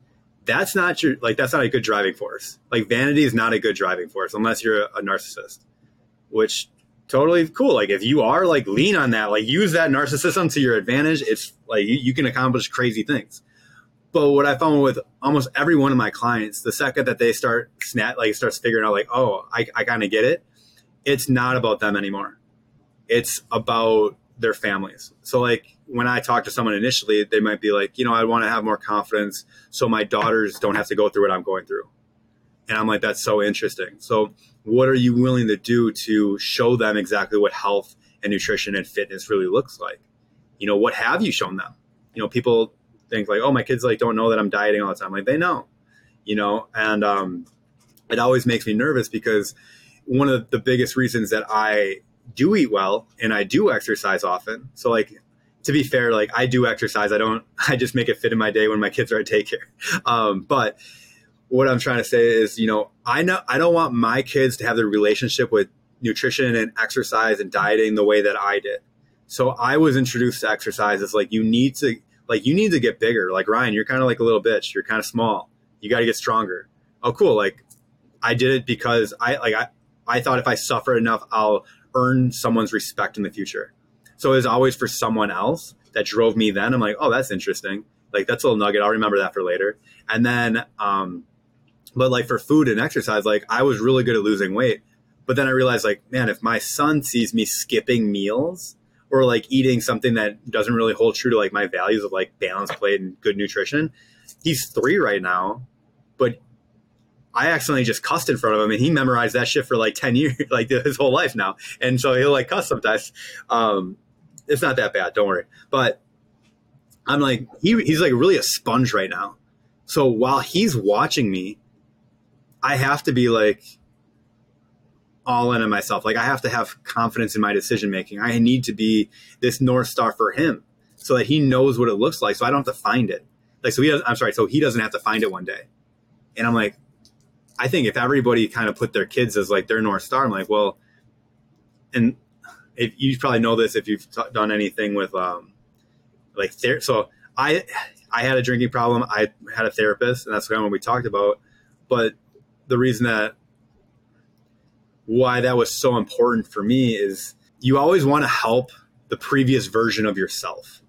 that's not your, like, that's not a good driving force. Like vanity is not a good driving force unless you're a, a narcissist, which totally cool. Like if you are, like lean on that, like use that narcissism to your advantage. It's like, you, you can accomplish crazy things. But what I found with almost every one of my clients, the second that they start snap, like starts figuring out like, oh, I, I kind of get it. It's not about them anymore. It's about their families. So like when I talk to someone initially, they might be like, you know, I want to have more confidence so my daughters don't have to go through what I'm going through. And I'm like, that's so interesting. So what are you willing to do to show them exactly what health and nutrition and fitness really looks like? You know, what have you shown them? You know, people think like, oh, my kids like don't know that I'm dieting all the time. Like they know, you know, and um, it always makes me nervous because one of the biggest reasons that I do eat well and I do exercise often. So like, to be fair, like I do exercise. I don't, I just make it fit in my day when my kids are at daycare. Um, but what I'm trying to say is, you know, I know I don't want my kids to have the relationship with nutrition and exercise and dieting the way that I did. So I was introduced to exercise as like, you need to, like, you need to get bigger. Like Ryan, you're kind of like a little bitch. You're kind of small. You got to get stronger. Oh, cool. Like I did it because I, like, I, I thought if I suffer enough, I'll earn someone's respect in the future. So it was always for someone else that drove me then. I'm like, oh, that's interesting. Like, that's a little nugget. I'll remember that for later. And then, um, but like for food and exercise, like I was really good at losing weight. But then I realized like, man, if my son sees me skipping meals or like eating something that doesn't really hold true to like my values of like balanced plate and good nutrition, he's three right now, but I accidentally just cussed in front of him and he memorized that shit for like ten years, like his whole life now. And so he'll like cuss sometimes. Um, it's not that bad. Don't worry. But I'm like, he, he's like really a sponge right now. So while he's watching me, I have to be like all in on myself. Like I have to have confidence in my decision-making. I need to be this North Star for him so that he knows what it looks like. So I don't have to find it. Like, so he doesn't, I'm sorry. So he doesn't have to find it one day. And I'm like, I think if everybody kind of put their kids as like their North Star, I'm like, well, and if you probably know this, if you've t- done anything with um, like, ther- so I, I had a drinking problem. I had a therapist and that's kind of what we talked about. But the reason that why that was so important for me is you always want to help the previous version of yourself.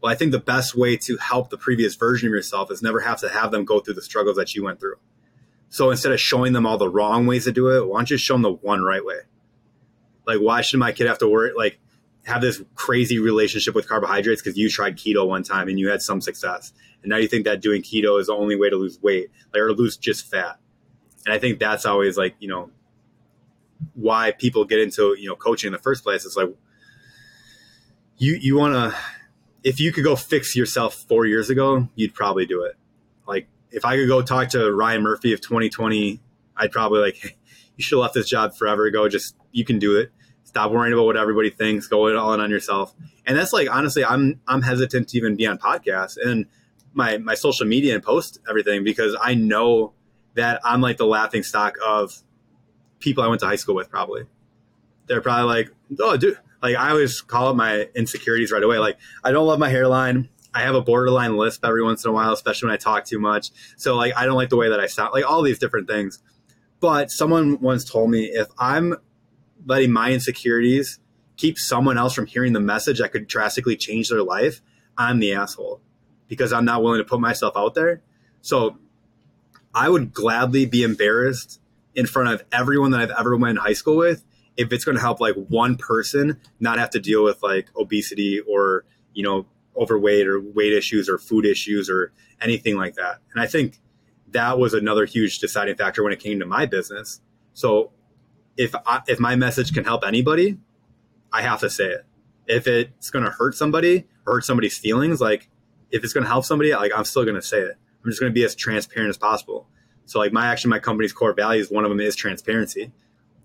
Well, I think the best way to help the previous version of yourself is never have to have them go through the struggles that you went through. So instead of showing them all the wrong ways to do it, why don't you show them the one right way? Like, why should my kid have to worry, like have this crazy relationship with carbohydrates because you tried keto one time and you had some success. And now you think that doing keto is the only way to lose weight, like, or lose just fat. And I think that's always like, you know, why people get into, you know, coaching in the first place. It's like, you, you want to, if you could go fix yourself four years ago, you'd probably do it. Like, if I could go talk to Ryan Murphy of twenty twenty, I'd probably like, hey, you should have left this job forever ago. Just, you can do it. Stop worrying about what everybody thinks. Go all in on yourself. And that's like, honestly, I'm I'm hesitant to even be on podcasts and my, my social media and post everything because I know that I'm like the laughing stock of people I went to high school with probably. They're probably like, oh, dude. Like I always call out my insecurities right away. Like I don't love my hairline. I have a borderline lisp every once in a while, especially when I talk too much. So like, I don't like the way that I sound, like all these different things. But someone once told me if I'm letting my insecurities keep someone else from hearing the message that could drastically change their life, I'm the asshole because I'm not willing to put myself out there. So I would gladly be embarrassed in front of everyone that I've ever went in high school with if it's going to help like one person not have to deal with like obesity or, you know, overweight or weight issues or food issues or anything like that. And I think that was another huge deciding factor when it came to my business. So if I, if my message can help anybody, I have to say it. If it's going to hurt somebody or hurt somebody's feelings, like if it's going to help somebody, like I'm still going to say it. I'm just going to be as transparent as possible. So like my actually my company's core values, one of them is transparency.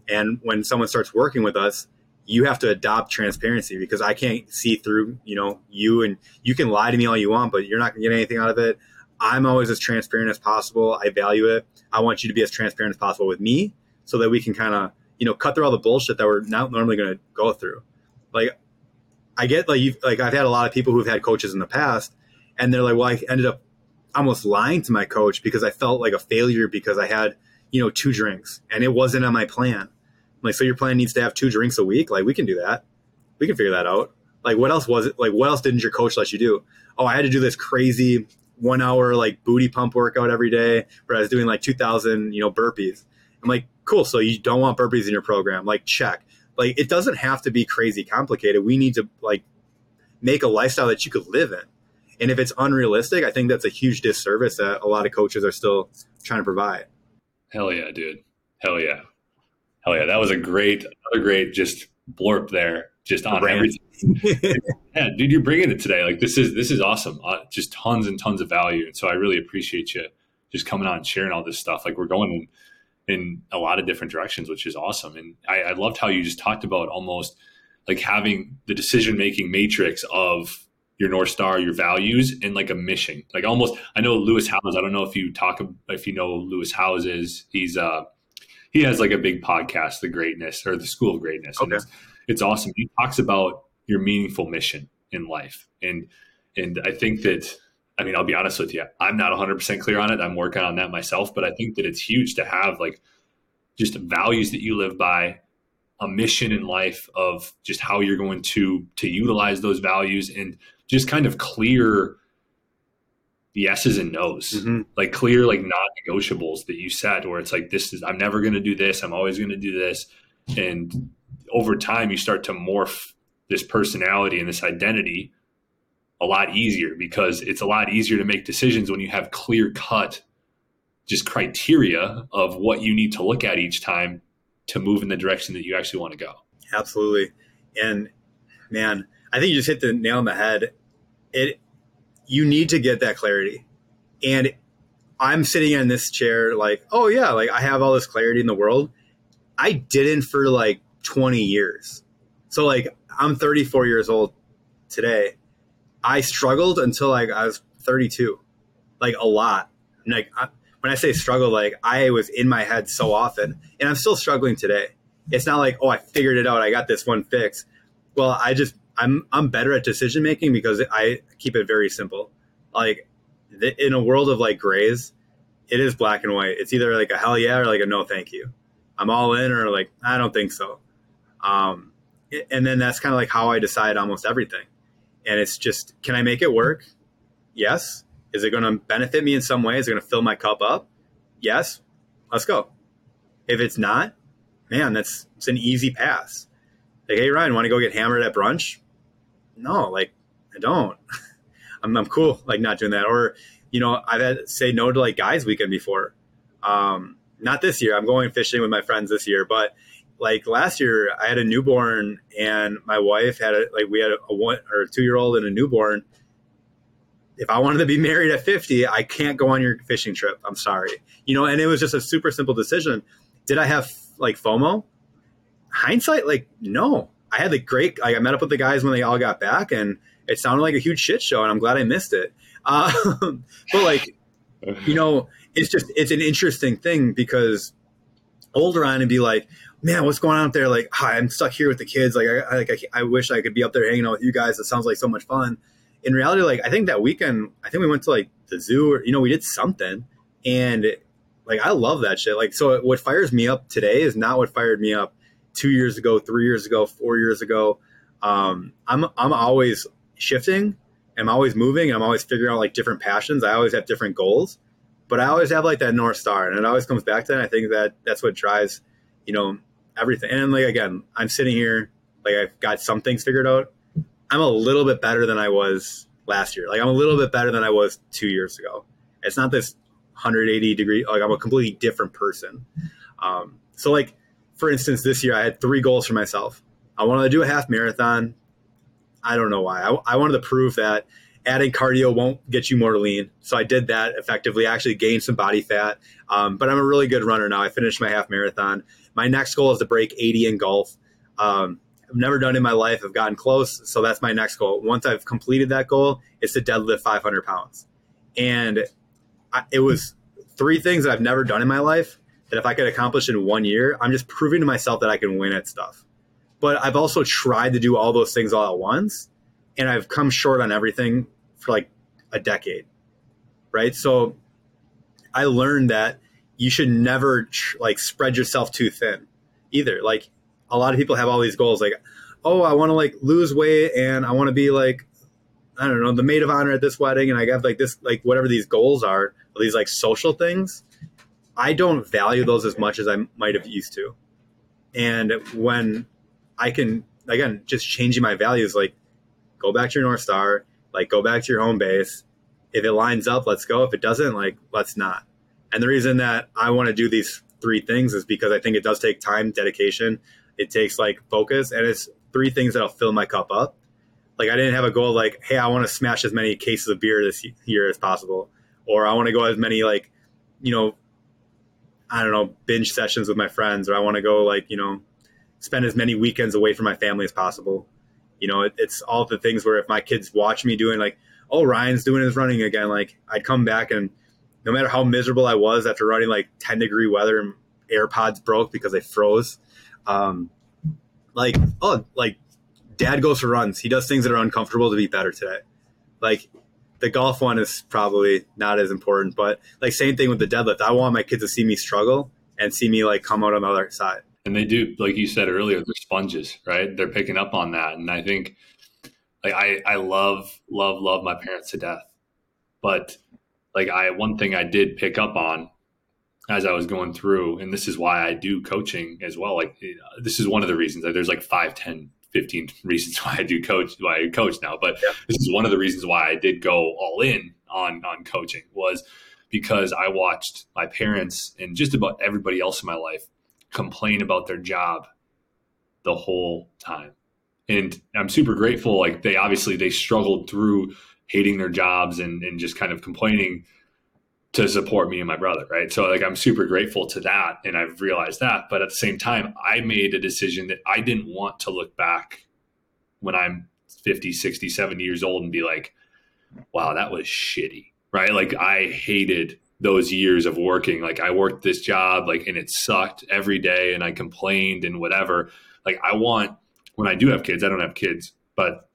And when someone starts working with us, you have to adopt transparency because I can't see through, you know, you and you can lie to me all you want, but you're not going to get anything out of it. I'm always as transparent as possible. I value it. I want you to be as transparent as possible with me so that we can kind of, you know, cut through all the bullshit that we're not normally going to go through. Like I get like, you've, like I've had a lot of people who've had coaches in the past and they're like, well, I ended up almost lying to my coach because I felt like a failure because I had, you know, two drinks and it wasn't on my plan. Like, so your plan needs to have two drinks a week. Like we can do that. We can figure that out. Like what else was it? Like what else didn't your coach let you do? Oh, I had to do this crazy one hour like booty pump workout every day where I was doing like two thousand, you know, burpees. I'm like, cool. So you don't want burpees in your program. Like check. Like it doesn't have to be crazy complicated. We need to like make a lifestyle that you could live in. And if it's unrealistic, I think that's a huge disservice that a lot of coaches are still trying to provide. Hell yeah, dude. Hell yeah. Hell yeah. That was a great, another great just blurb there. Just on everything. Yeah, dude, you're bringing it today. Like this is, this is awesome. Uh, just tons and tons of value. And so I really appreciate you just coming on and sharing all this stuff. Like we're going in, in a lot of different directions, which is awesome. And I, I loved how you just talked about almost like having the decision-making matrix of your North Star, your values, and like a mission. Like almost, I know Lewis Howes, I don't know if you talk, if you know who Lewis Howes is, he's uh he has like a big podcast, The Greatness or The School of Greatness. Okay. And it's, it's awesome. He talks about your meaningful mission in life. And, and I think that, I mean, I'll be honest with you, I'm not one hundred percent clear on it. I'm working on that myself, but I think that it's huge to have like just values that you live by, a mission in life of just how you're going to, to utilize those values and just kind of clear yeses and nos, mm-hmm. like clear, like non-negotiables that you set where it's like, this is, I'm never going to do this. I'm always going to do this. And over time you start to morph this personality and this identity a lot easier because it's a lot easier to make decisions when you have clear cut, just criteria of what you need to look at each time to move in the direction that you actually want to go. Absolutely. And man, I think you just hit the nail on the head. It, you need to get that clarity. And I'm sitting in this chair like, oh yeah, like I have all this clarity in the world. I didn't for like twenty years. So like I'm thirty-four years old today. I struggled until like I was thirty-two, like a lot. And like I, when I say struggle, like I was in my head so often and I'm still struggling today. It's not like, oh, I figured it out. I got this one fix. Well, I just, I'm I'm better at decision making because I keep it very simple. Like th- in a world of like grays, it is black and white. It's either like a hell yeah or like a no thank you. I'm all in or like I don't think so. Um, it, and then that's kind of like how I decide almost everything. And it's just, can I make it work? Yes. Is it going to benefit me in some way? Is it going to fill my cup up? Yes. Let's go. If it's not, man, that's it's an easy pass. Like, hey Ryan, want to go get hammered at brunch? No, like I don't, I'm, I'm cool. Like not doing that. Or, you know, I've had to say no to like guys weekend before. Um, not this year. I'm going fishing with my friends this year, but like last year I had a newborn and my wife had a, like, we had a one or a two year old and a newborn. If I wanted to be married at fifty, I can't go on your fishing trip. I'm sorry. You know, and it was just a super simple decision. Did I have like FOMO? Hindsight, like, no. I had the great, like, I met up with the guys when they all got back and it sounded like a huge shit show and I'm glad I missed it. Um, but like, you know, it's just, it's an interesting thing because old Ryan would be like, man, what's going on up there? Like, hi, I'm stuck here with the kids. Like, I, like, I, I wish I could be up there hanging out with you guys. It sounds like so much fun. In reality, like, I think that weekend, I think we went to like the zoo or, you know, we did something and like, I love that shit. Like, so what fires me up today is not what fired me up two years ago, three years ago, four years ago. Um, I'm, I'm always shifting. I'm always moving. I'm always figuring out like different passions. I always have different goals, but I always have like that North Star and it always comes back to that. I think that that's what drives, you know, everything. And like, again, I'm sitting here, like I've got some things figured out. I'm a little bit better than I was last year. Like I'm a little bit better than I was two years ago. It's not this one hundred eighty degree, like I'm a completely different person. Um, so like, for instance, this year I had three goals for myself. I wanted to do a half marathon. I don't know why. I, I wanted to prove that adding cardio won't get you more lean. So I did that effectively. I actually gained some body fat, um, but I'm a really good runner now. I finished my half marathon. My next goal is to break eighty in golf. Um, I've never done it in my life. I've gotten close. So that's my next goal. Once I've completed that goal, it's to deadlift five hundred pounds. And I, it was three things that I've never done in my life that if I could accomplish in one year, I'm just proving to myself that I can win at stuff. But I've also tried to do all those things all at once, and I've come short on everything for like a decade, right? So I learned that you should never tr- like spread yourself too thin either. Like a lot of people have all these goals like, oh, I want to like lose weight and I want to be like, I don't know, the maid of honor at this wedding. And I have like this, like whatever these goals are, or these like social things. I don't value those as much as I might have used to. And when I can, again, just changing my values, like, go back to your North Star, like go back to your home base. If it lines up, let's go. If it doesn't, like, let's not. And the reason that I want to do these three things is because I think it does take time, dedication. It takes like focus, and it's three things that'll fill my cup up. Like I didn't have a goal like, hey, I want to smash as many cases of beer this year as possible. Or I want to go as many like, you know, I don't know, binge sessions with my friends, or I want to go like, you know, spend as many weekends away from my family as possible. You know, it, it's all the things where if my kids watch me doing like, oh, Ryan's doing his running again, like I'd come back and no matter how miserable I was after running like ten degree weather and AirPods broke because they froze, um, like, oh, like dad goes for runs. He does things that are uncomfortable to be better today. Like the golf one is probably not as important, but like same thing with the deadlift. I want my kids to see me struggle and see me like come out on the other side. And they do, like you said earlier, they're sponges, right? They're picking up on that. And I think like, I, I love, love, love my parents to death. But like I, one thing I did pick up on as I was going through, and this is why I do coaching as well. Like you know, this is one of the reasons that there's like five, ten, fifteen reasons why I do coach, why I coach now. But yeah. This is one of the reasons why I did go all in on, on coaching was because I watched my parents and just about everybody else in my life complain about their job the whole time. And I'm super grateful. Like they obviously they struggled through hating their jobs and, and just kind of complaining to support me and my brother. Right. So like, I'm super grateful to that. And I've realized that, but at the same time, I made a decision that I didn't want to look back when I'm fifty, sixty, seventy years old and be like, wow, that was shitty. Right. Like I hated those years of working. Like I worked this job, like, and it sucked every day and I complained and whatever. Like I want, when I do have kids, I don't have kids, but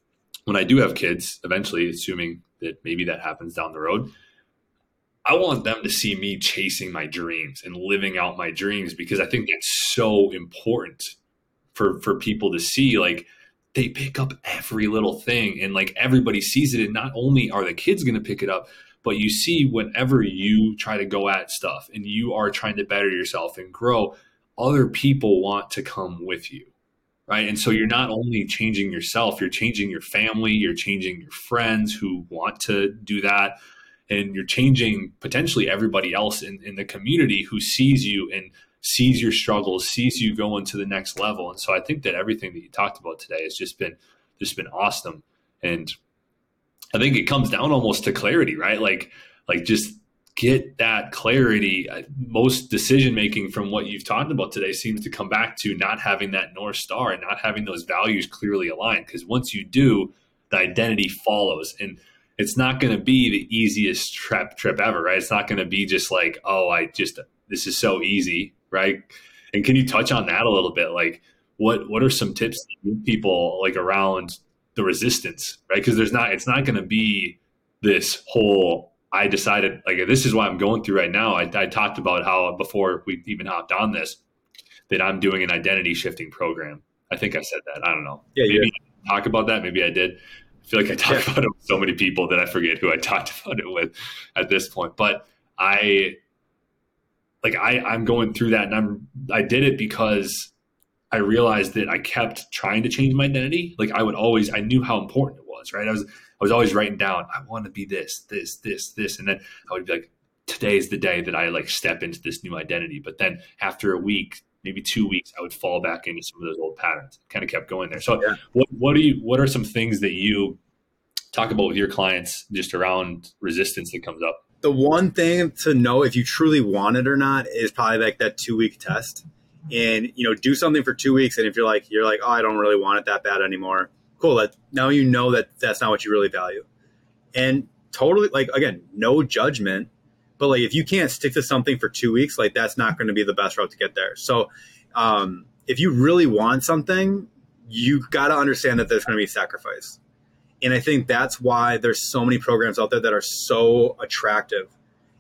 when I do have kids, eventually, assuming that maybe that happens down the road, I want them to see me chasing my dreams and living out my dreams, because I think that's so important for, for people to see. Like they pick up every little thing and like everybody sees it. And not only are the kids going to pick it up, but you see whenever you try to go at stuff and you are trying to better yourself and grow, other people want to come with you, right? And so you're not only changing yourself, you're changing your family, you're changing your friends who want to do that. And you're changing potentially everybody else in, in the community who sees you and sees your struggles, sees you going to the next level. And so I think that everything that you talked about today has just been, just been awesome. And I think it comes down almost to clarity, right? Like, like just get that clarity. Most decision-making from what you've talked about today seems to come back to not having that North Star and not having those values clearly aligned. Because once you do, the identity follows. And it's not going to be the easiest trip, trip ever, right? It's not going to be just like, oh, I just, this is so easy, right? And can you touch on that a little bit? Like, what, what are some tips to give people like around the resistance, right? Because there's not, it's not going to be this whole, I decided like, this is what I'm going through right now. I, I talked about how before we even hopped on this, that I'm doing an identity shifting program. I think I said that. I don't know. Yeah, Maybe yeah. I didn't talk about that. Maybe I did. I feel like I talked yeah. about it with so many people that I forget who I talked about it with at this point. But I like, I, I'm going through that and I'm, I did it because I realized that I kept trying to change my identity. Like I would always, I knew how important it was, right? I was, I was always writing down, I want to be this, this, this, this. And then I would be like, today's the day that I like step into this new identity. But then after a week, maybe two weeks, I would fall back into some of those old patterns. Kind of kept going there. So yeah. what, what do you, what are some things that you talk about with your clients just around resistance that comes up? The one thing to know if you truly want it or not is probably like that two week test, and, you know, do something for two weeks. And if you're like, you're like, oh, I don't really want it that bad anymore. Cool. That, now you know that that's not what you really value. And totally, like, again, no judgment, but like, if you can't stick to something for two weeks, like that's not going to be the best route to get there. So, um, if you really want something, you got to understand that there's going to be sacrifice. And I think that's why there's so many programs out there that are so attractive.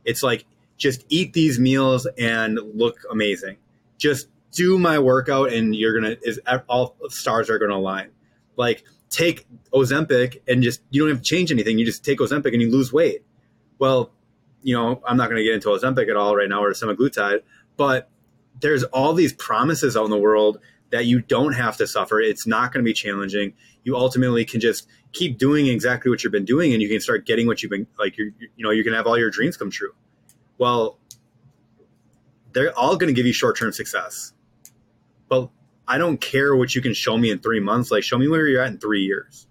It's like, just eat these meals and look amazing. Just do my workout and you're going to, is all stars are going to align. Like, take Ozempic and just, you don't have to change anything. You just take Ozempic and you lose weight. Well, you know, I'm not going to get into Ozempic at all right now, or semaglutide, but there's all these promises out in the world that you don't have to suffer. It's not going to be challenging. You ultimately can just keep doing exactly what you've been doing, and you can start getting what you've been, like, you're, you know, you can have all your dreams come true. Well, they're all going to give you short-term success, but I don't care what you can show me in three months. Like, show me where you're at in three years.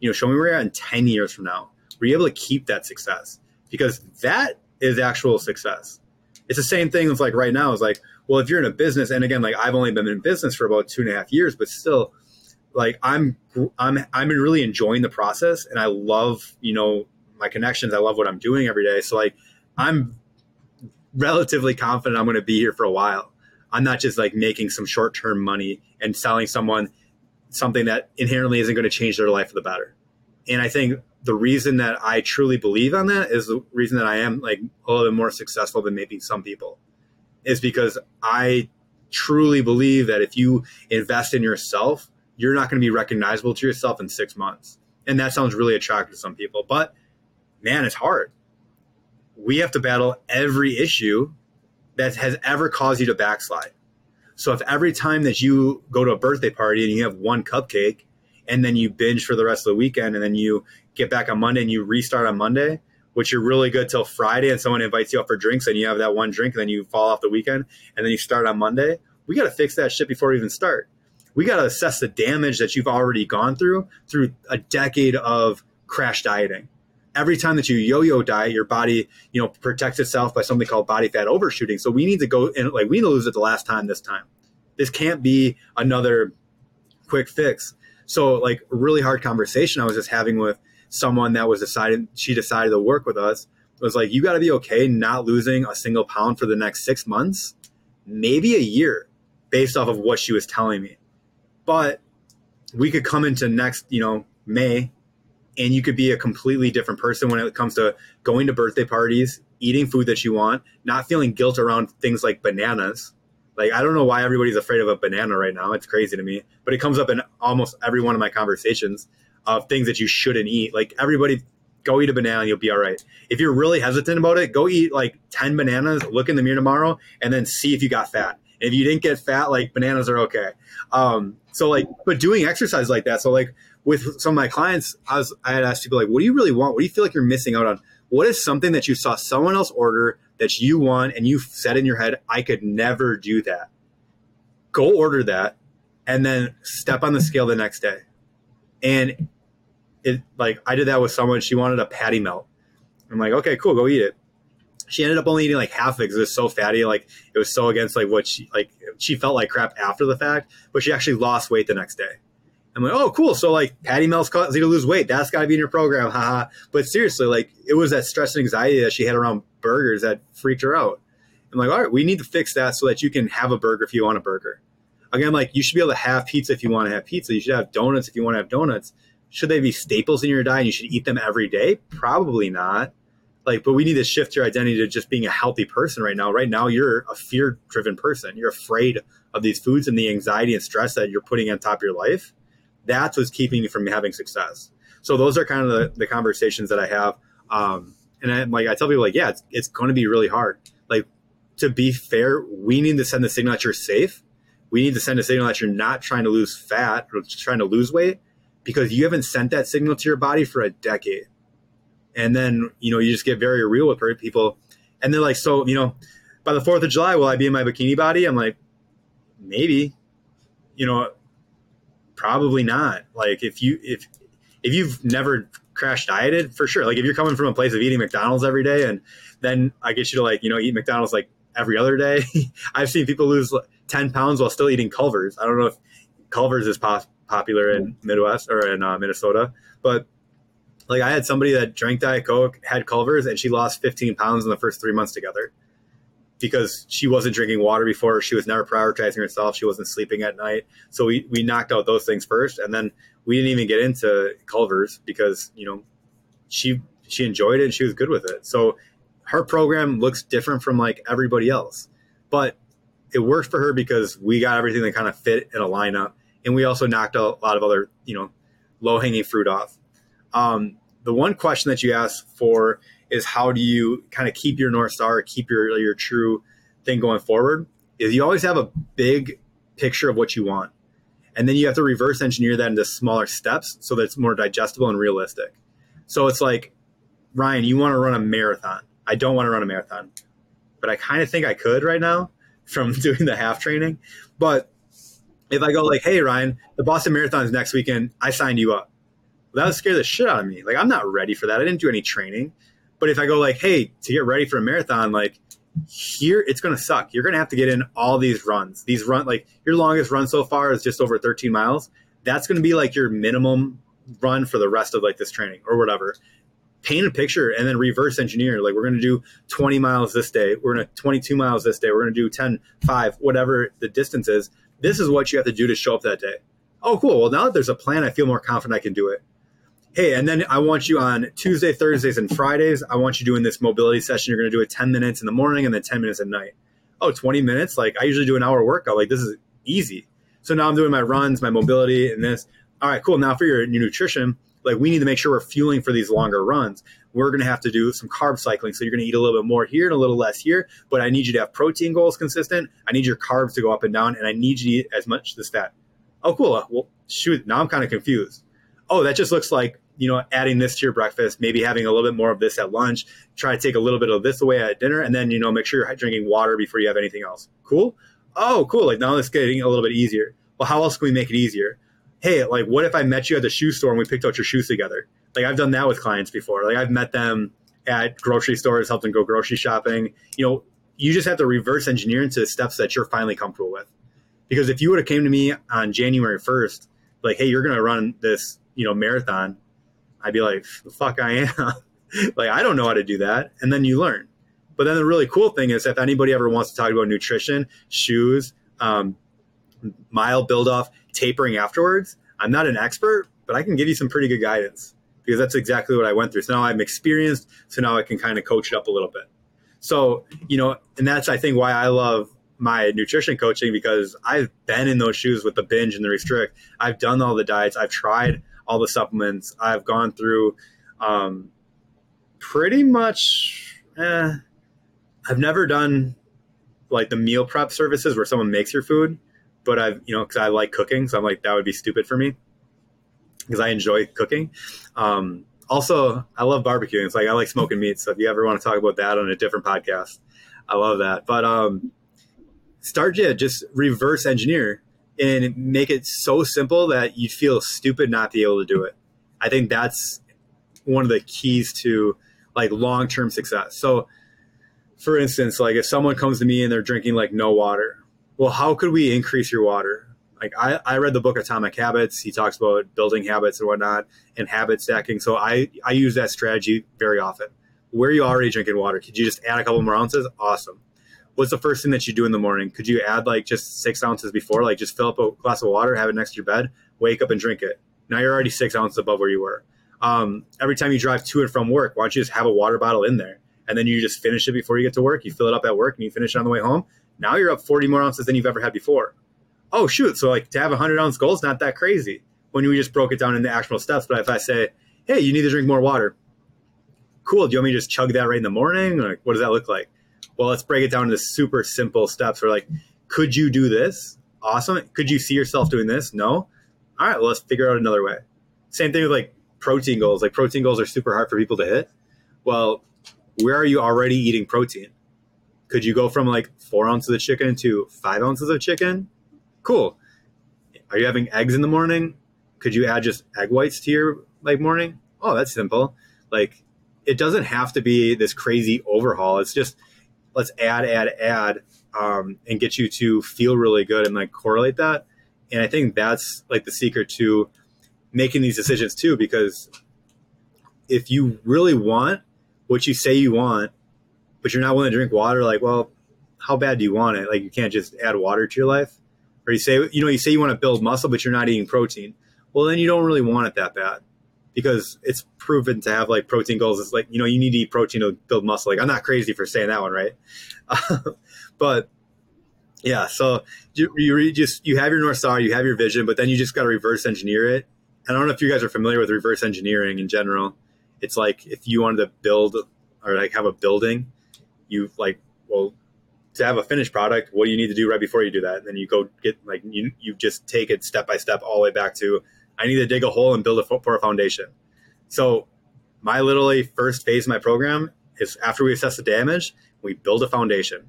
You know, show me where you're at in ten years from now. Were you able to keep that success? Because that is actual success. It's the same thing as, like, right now is like, well, if you're in a business, and again, like, I've only been in business for about two and a half years, but still, like, I'm, I'm, I'm really enjoying the process, and I love, you know, my connections. I love what I'm doing every day. So, like, I'm relatively confident I'm going to be here for a while. I'm not just like making some short-term money and selling someone something that inherently isn't going to change their life for the better. And I think the reason that I truly believe on that is the reason that I am, like, a little bit more successful than maybe some people. Is because I truly believe that if you invest in yourself, you're not going to be recognizable to yourself in six months. And that sounds really attractive to some people, but man, it's hard. We have to battle every issue that has ever caused you to backslide. So if every time that you go to a birthday party and you have one cupcake and then you binge for the rest of the weekend and then you get back on Monday and you restart on Monday, which you're really good till Friday, and someone invites you out for drinks and you have that one drink and then you fall off the weekend and then you start on Monday. We got to fix that shit before we even start. We got to assess the damage that you've already gone through through a decade of crash dieting. Every time that you yo-yo diet, your body, you know, protects itself by something called body fat overshooting. So we need to go and, like, we need to lose it the last time this time. This can't be another quick fix. So, like, a really hard conversation I was just having with someone that was decided, she decided to work with us, was like, you got to be okay not losing a single pound for the next six months, maybe a year, based off of what she was telling me. But we could come into next, you know, May, and you could be a completely different person when it comes to going to birthday parties, eating food that you want, not feeling guilt around things like bananas. Like, I don't know why everybody's afraid of a banana right now. It's crazy to me, but it comes up in almost every one of my conversations of things that you shouldn't eat. Like, everybody, go eat a banana and you'll be all right. If you're really hesitant about it, go eat like ten bananas, look in the mirror tomorrow, and then see if you got fat. If you didn't get fat, like, bananas are okay. Um, so like, but doing exercise like that. So, like, with some of my clients, I was, I had asked people, like, what do you really want? What do you feel like you're missing out on? What is something that you saw someone else order that you want and you said in your head, I could never do that? Go order that and then step on the scale the next day. And it, like, I did that with someone. She wanted a patty melt. I'm like, okay, cool, go eat it. She ended up only eating like half of it because it was so fatty. Like, it was so against like what she, like, she felt like crap after the fact, but she actually lost weight the next day. I'm like, oh, cool. So, like, patty melts cause you to lose weight. That's got to be in your program. Haha. But seriously, like, it was that stress and anxiety that she had around burgers that freaked her out. I'm like, all right, we need to fix that so that you can have a burger if you want a burger. Again, like, you should be able to have pizza if you want to have pizza. You should have donuts if you want to have donuts. Should they be staples in your diet and you should eat them every day? Probably not. Like, but we need to shift your identity to just being a healthy person right now. Right now, you're a fear-driven person. You're afraid of these foods and the anxiety and stress that you're putting on top of your life. That's what's keeping you from having success. So those are kind of the, the conversations that I have. Um, and I, like, I tell people, like, yeah, it's, it's going to be really hard. Like, to be fair, we need to send the signal that you're safe. We need to send a signal that you're not trying to lose fat or trying to lose weight, because you haven't sent that signal to your body for a decade. And then, you know, you just get very real with people. And they're like, so, you know, by the fourth of July, will I be in my bikini body? I'm like, maybe, you know, probably not. Like, if you, if, if you've never crash dieted for sure. Like if you're coming from a place of eating McDonald's every day and then I get you to like, you know, eat McDonald's like every other day. I've seen people lose ten pounds while still eating Culver's. I don't know if Culver's is pos- popular in Midwest or in uh, Minnesota, but like I had somebody that drank Diet Coke, had Culver's, and she lost fifteen pounds in the first three months together because she wasn't drinking water before. She was never prioritizing herself. She wasn't sleeping at night. So we, we knocked out those things first. And then we didn't even get into Culver's because, you know, she, she enjoyed it and she was good with it. So her program looks different from like everybody else, but it worked for her because we got everything that kind of fit in a lineup. And we also knocked out a lot of other, you know, low hanging fruit off. Um, the one question that you asked for is how do you kind of keep your North Star, keep your, your true thing going forward, is you always have a big picture of what you want. And then you have to reverse engineer that into smaller steps so that it's more digestible and realistic. So it's like, Ryan, you want to run a marathon. I don't want to run a marathon, but I kind of think I could right now from doing the half training. But if I go like, hey, Ryan, the Boston Marathon is next weekend. I signed you up. That would scare the shit out of me. Like, I'm not ready for that. I didn't do any training. But if I go like, hey, to get ready for a marathon, like here, it's going to suck. You're going to have to get in all these runs, these run, like your longest run so far is just over thirteen miles. That's going to be like your minimum run for the rest of like this training or whatever. Paint a picture and then reverse engineer. Like we're going to do twenty miles this day. We're going to twenty-two miles this day. We're going to do ten, five, whatever the distance is. This is what you have to do to show up that day. Oh, cool. Well, now that there's a plan, I feel more confident I can do it. Hey, and then I want you on Tuesday, Thursdays, and Fridays. I want you doing this mobility session. You're going to do it ten minutes in the morning and then ten minutes at night. Oh, twenty minutes? Like I usually do an hour workout. Like this is easy. So now I'm doing my runs, my mobility, and this. All right, cool. Now for your, your nutrition, like we need to make sure we're fueling for these longer runs. We're going to have to do some carb cycling. So you're going to eat a little bit more here and a little less here, but I need you to have protein goals consistent. I need your carbs to go up and down, and I need you to eat as much this, that. Oh, cool. Well, shoot. Now I'm kind of confused. Oh, that just looks like, you know, adding this to your breakfast, maybe having a little bit more of this at lunch, try to take a little bit of this away at dinner, and then, you know, make sure you're drinking water before you have anything else. Cool. Oh, cool. Like now it's getting a little bit easier. Well, how else can we make it easier? Hey, like what if I met you at the shoe store and we picked out your shoes together? Like I've done that with clients before. Like I've met them at grocery stores, helped them go grocery shopping. You know, you just have to reverse engineer into steps that you're finally comfortable with. Because if you would have came to me on January first, like, hey, you're going to run this, you know, marathon, I'd be like, the fuck I am. Like, I don't know how to do that. And then you learn. But then the really cool thing is if anybody ever wants to talk about nutrition, shoes, um, mile build off, tapering afterwards, I'm not an expert, but I can give you some pretty good guidance because that's exactly what I went through. So now I'm experienced. So now I can kind of coach it up a little bit. So, you know, and that's, I think, why I love my nutrition coaching, because I've been in those shoes with the binge and the restrict. I've done all the diets. I've tried all the supplements. I've gone through um, pretty much, eh, I've never done like the meal prep services where someone makes your food, but I've, you know, cause I like cooking. So I'm like, that would be stupid for me because I enjoy cooking. Um, also I love barbecuing. It's like, I like smoking meat. So if you ever want to talk about that on a different podcast, I love that. But um, start to just reverse engineer and make it so simple that you feel stupid not to be able to do it. I think that's one of the keys to like long-term success. So for instance, like if someone comes to me and they're drinking like no water, well, how could we increase your water? Like I, I read the book Atomic Habits. He talks about building habits and whatnot and habit stacking. So I, I use that strategy very often. Where are you already drinking water? Could you just add a couple more ounces? Awesome. What's the first thing that you do in the morning? Could you add like just six ounces before? Like just fill up a glass of water, have it next to your bed, wake up and drink it. Now you're already six ounces above where you were. Um, every time you drive to and from work, why don't you just have a water bottle in there? And then you just finish it before you get to work. You fill it up at work and you finish it on the way home. Now you're up forty more ounces than you've ever had before. Oh, shoot. So like to have a one hundred ounce goal is not that crazy when we just broke it down into actual steps. But if I say, hey, you need to drink more water. Cool. Do you want me to just chug that right in the morning? Like, what does that look like? Well, let's break it down into super simple steps. We're like, could you do this? Awesome. Could you see yourself doing this? No. All right, well, let's figure out another way. Same thing with like protein goals. Like protein goals are super hard for people to hit. Well, where are you already eating protein? Could you go from like four ounces of chicken to five ounces of chicken? Cool. Are you having eggs in the morning? Could you add just egg whites to your like morning? oh, that's simple. Like, it doesn't have to be this crazy overhaul. It's just, let's add, add, add, um, and get you to feel really good and like correlate that. And I think that's like the secret to making these decisions too, because if you really want what you say you want, but you're not willing to drink water, like, well, how bad do you want it? Like, you can't just add water to your life. Or you say, you know, you say you want to build muscle, but you're not eating protein. Well, then you don't really want it that bad, because it's proven to have like protein goals. It's like, you know, you need to eat protein to build muscle. Like, I'm not crazy for saying that one, right? But yeah, so you, you just, you have your North Star, you have your vision, but then you just got to reverse engineer it. And I don't know if you guys are familiar with reverse engineering in general. It's like, if you wanted to build or like have a building, you like, well, to have a finished product, what do you need to do right before you do that? And then you go get like, you, you just take it step by step all the way back to, I need to dig a hole and build a for a foundation. So my literally first phase of my program is, after we assess the damage, we build a foundation.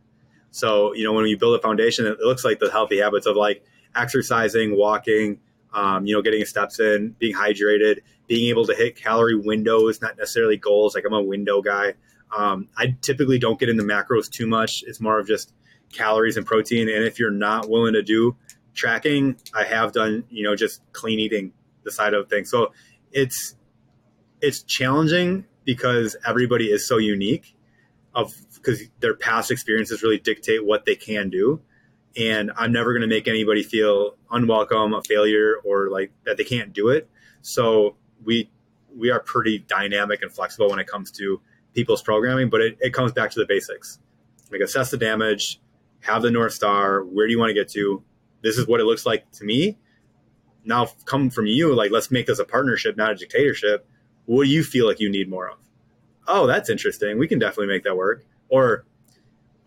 So, you know, when we build a foundation, it looks like the healthy habits of like exercising, walking, um, you know, getting steps in, being hydrated, being able to hit calorie windows, not necessarily goals. Like, I'm a window guy. Um, I typically don't get into macros too much. It's more of just calories and protein. And if you're not willing to do tracking, I have done, you know, just clean eating, the side of things. So it's, it's challenging because everybody is so unique of, because their past experiences really dictate what they can do. And I'm never going to make anybody feel unwelcome, a failure, or like that they can't do it. So we, we are pretty dynamic and flexible when it comes to people's programming, but it, it comes back to the basics. Like, assess the damage, have the North Star. Where do you want to get to? This is what it looks like to me. Now come from you, like, let's make this a partnership, not a dictatorship. What do you feel like you need more of? Oh, that's interesting. We can definitely make that work. Or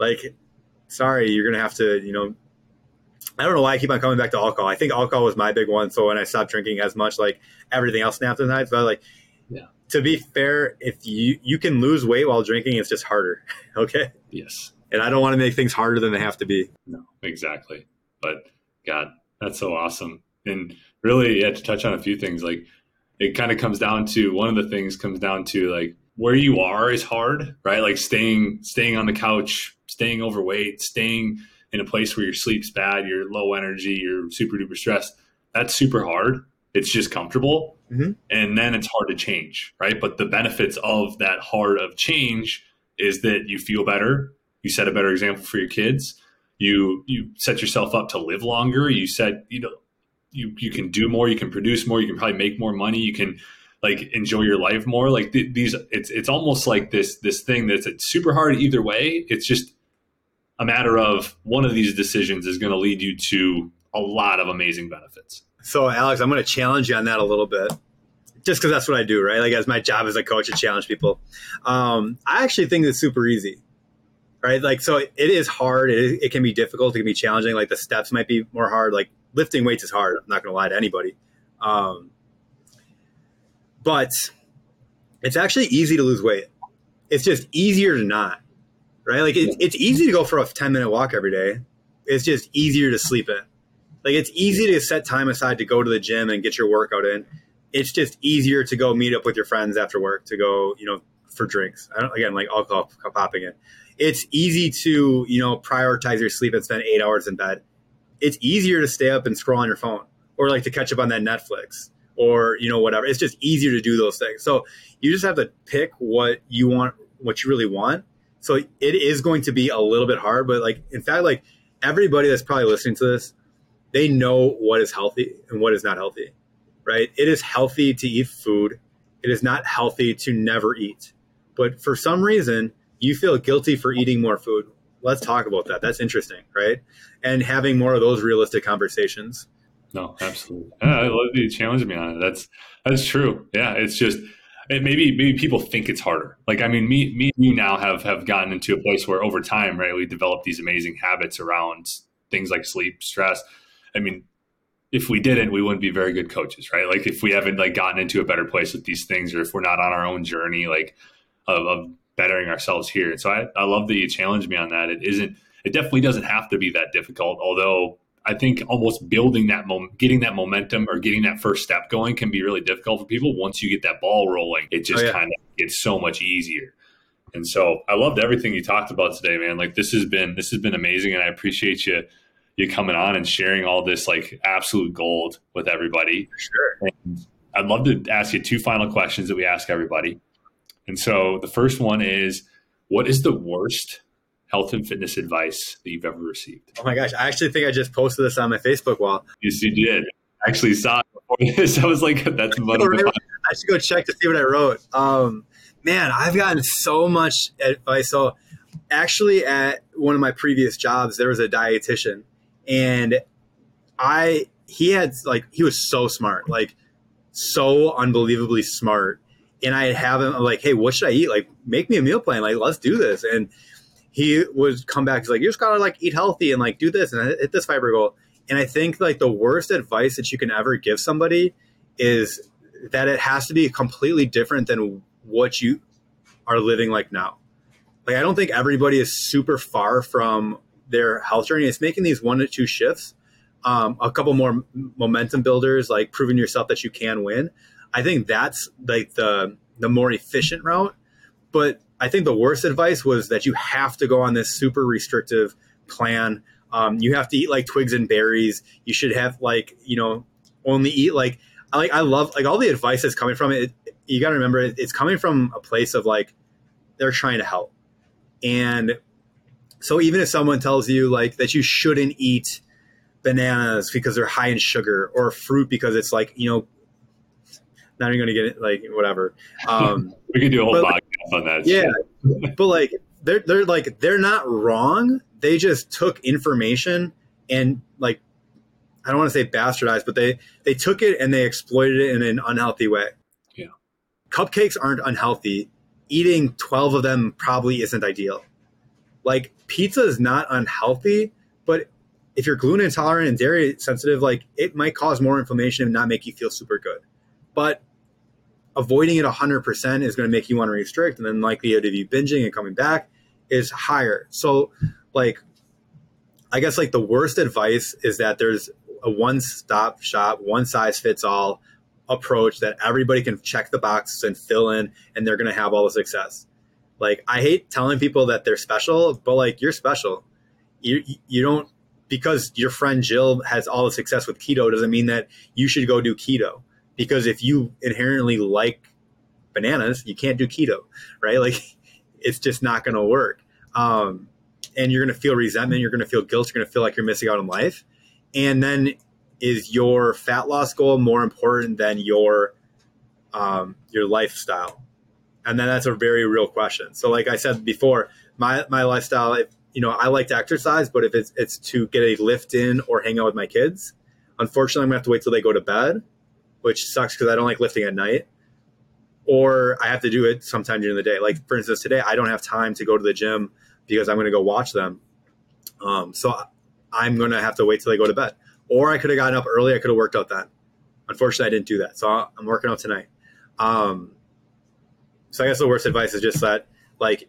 like, sorry, you're going to have to, you know, I don't know why I keep on coming back to alcohol. I think alcohol was my big one. So when I stopped drinking as much, like, everything else snapped in the night. But like, yeah. To be fair, if you, you can lose weight while drinking, it's just harder. Okay. Yes. And I don't want to make things harder than they have to be. No, exactly. But God, that's so awesome. And really, yeah, to touch on a few things, like, it kind of comes down to, one of the things comes down to like, where you are is hard, right? Like staying, staying on the couch, staying overweight, staying in a place where your sleep's bad, you're low energy, you're super duper stressed. That's super hard. It's just comfortable. Mm-hmm. And then it's hard to change, right? But the benefits of that hard of change is that you feel better. You set a better example for your kids. You you set yourself up to live longer. You set, you know, you, you can do more. You can produce more. You can probably make more money. You can like enjoy your life more. Like th- these, it's it's almost like this this thing that's it's super hard either way. It's just a matter of one of these decisions is going to lead you to a lot of amazing benefits. So, Alex, I'm going to challenge you on that a little bit, just because that's what I do, right? Like, as my job as a coach, I challenge people. Um, I actually think it's super easy, right? Like, so it, it is hard. It, is, it can be difficult. It can be challenging. Like, the steps might be more hard. Like, lifting weights is hard. I'm not going to lie to anybody. Um, but it's actually easy to lose weight. It's just easier to not, right? Like, it, it's easy to go for a ten-minute walk every day. It's just easier to sleep in. Like, it's easy to set time aside to go to the gym and get your workout in. It's just easier to go meet up with your friends after work to go, you know, for drinks. I don't, again, like alcohol popping in. It's easy to, you know, prioritize your sleep and spend eight hours in bed. It's easier to stay up and scroll on your phone or like to catch up on that Netflix or, you know, whatever. It's just easier to do those things. So you just have to pick what you want, what you really want. So it is going to be a little bit hard, but like, in fact, like everybody that's probably listening to this, they know what is healthy and what is not healthy, right? It is healthy to eat food. It is not healthy to never eat. But for some reason, you feel guilty for eating more food. Let's talk about that. That's interesting, right? And having more of those realistic conversations. No, absolutely. Yeah, I love that you challenged me on it. That's that's true. Yeah, it's just it maybe maybe people think it's harder. Like, I mean, me, me and you now have, have gotten into a place where over time, right, we developed these amazing habits around things like sleep, stress. I mean, if we didn't, we wouldn't be very good coaches, right? Like if we haven't like gotten into a better place with these things, or if we're not on our own journey, like of, of bettering ourselves here. So I, I love that you challenged me on that. It isn't, it definitely doesn't have to be that difficult. Although I think almost building that moment, getting that momentum or getting that first step going can be really difficult for people. Once you get that ball rolling, it just oh, yeah. kind of gets so much easier. And so I loved everything you talked about today, man. Like this has been, this has been amazing. And I appreciate you, you coming on and sharing all this like absolute gold with everybody. For sure. And I'd love to ask you two final questions that we ask everybody. And so the first one is, what is the worst health and fitness advice that you've ever received? Oh my gosh. I actually think I just posted this on my Facebook wall. Yes, you did. I actually saw it before this. I was like, that's one of the I should go check to see what I wrote. Um, man, I've gotten so much advice. So actually at one of my previous jobs, there was a dietitian and I, he had like, he was so smart, like so unbelievably smart. And I'd have him like, hey, what should I eat? Like, make me a meal plan. Like, let's do this. And he would come back. He's like, you just got to like eat healthy and like do this and hit this fiber goal. And I think like the worst advice that you can ever give somebody is that it has to be completely different than what you are living like now. Like, I don't think everybody is super far from their health journey. It's making these one to two shifts, um, a couple more momentum builders, like proving yourself that you can win. I think that's like the the more efficient route. But I think the worst advice was that you have to go on this super restrictive plan. Um, you have to eat like twigs and berries. You should have like, you know, only eat like, I like, I love like all the advice that's coming from it. it you got to remember it, it's coming from a place of like, they're trying to help. And so even if someone tells you like that you shouldn't eat bananas because they're high in sugar or fruit because it's like, you know, not even going to get it, like, whatever. Um, we can do a whole podcast on that. Yeah. But like, they're, they're like, they're not wrong. They just took information and like, I don't want to say bastardized, but they, they took it and they exploited it in an unhealthy way. Yeah. Cupcakes aren't unhealthy. Eating twelve of them probably isn't ideal. Like pizza is not unhealthy, but if you're gluten intolerant and dairy sensitive, like it might cause more inflammation and not make you feel super good. But avoiding it one hundred percent is going to make you want to restrict. And then likelihood of you binging and coming back is higher. So like, I guess like the worst advice is that there's a one-stop shop, one size fits all approach that everybody can check the boxes and fill in and they're going to have all the success. Like, I hate telling people that they're special, but like you're special. You, you don't, because your friend Jill has all the success with keto doesn't mean that you should go do keto. Because if you inherently like bananas, you can't do keto, right? Like it's just not going to work. Um, and you're going to feel resentment. You're going to feel guilt. You're going to feel like you're missing out on life. And then is your fat loss goal more important than your, um, your lifestyle? And then that's a very real question. So like I said before, my, my lifestyle, if, you know, I like to exercise, but if it's, it's to get a lift in or hang out with my kids, unfortunately I'm gonna have to wait till they go to bed, which sucks because I don't like lifting at night, or I have to do it sometime during the day. Like for instance, today, I don't have time to go to the gym because I'm going to go watch them. Um, so I'm going to have to wait till they go to bed, or I could have gotten up early. I could have worked out then. Unfortunately, I didn't do that. So I'm working out tonight. Um, so I guess the worst advice is just that like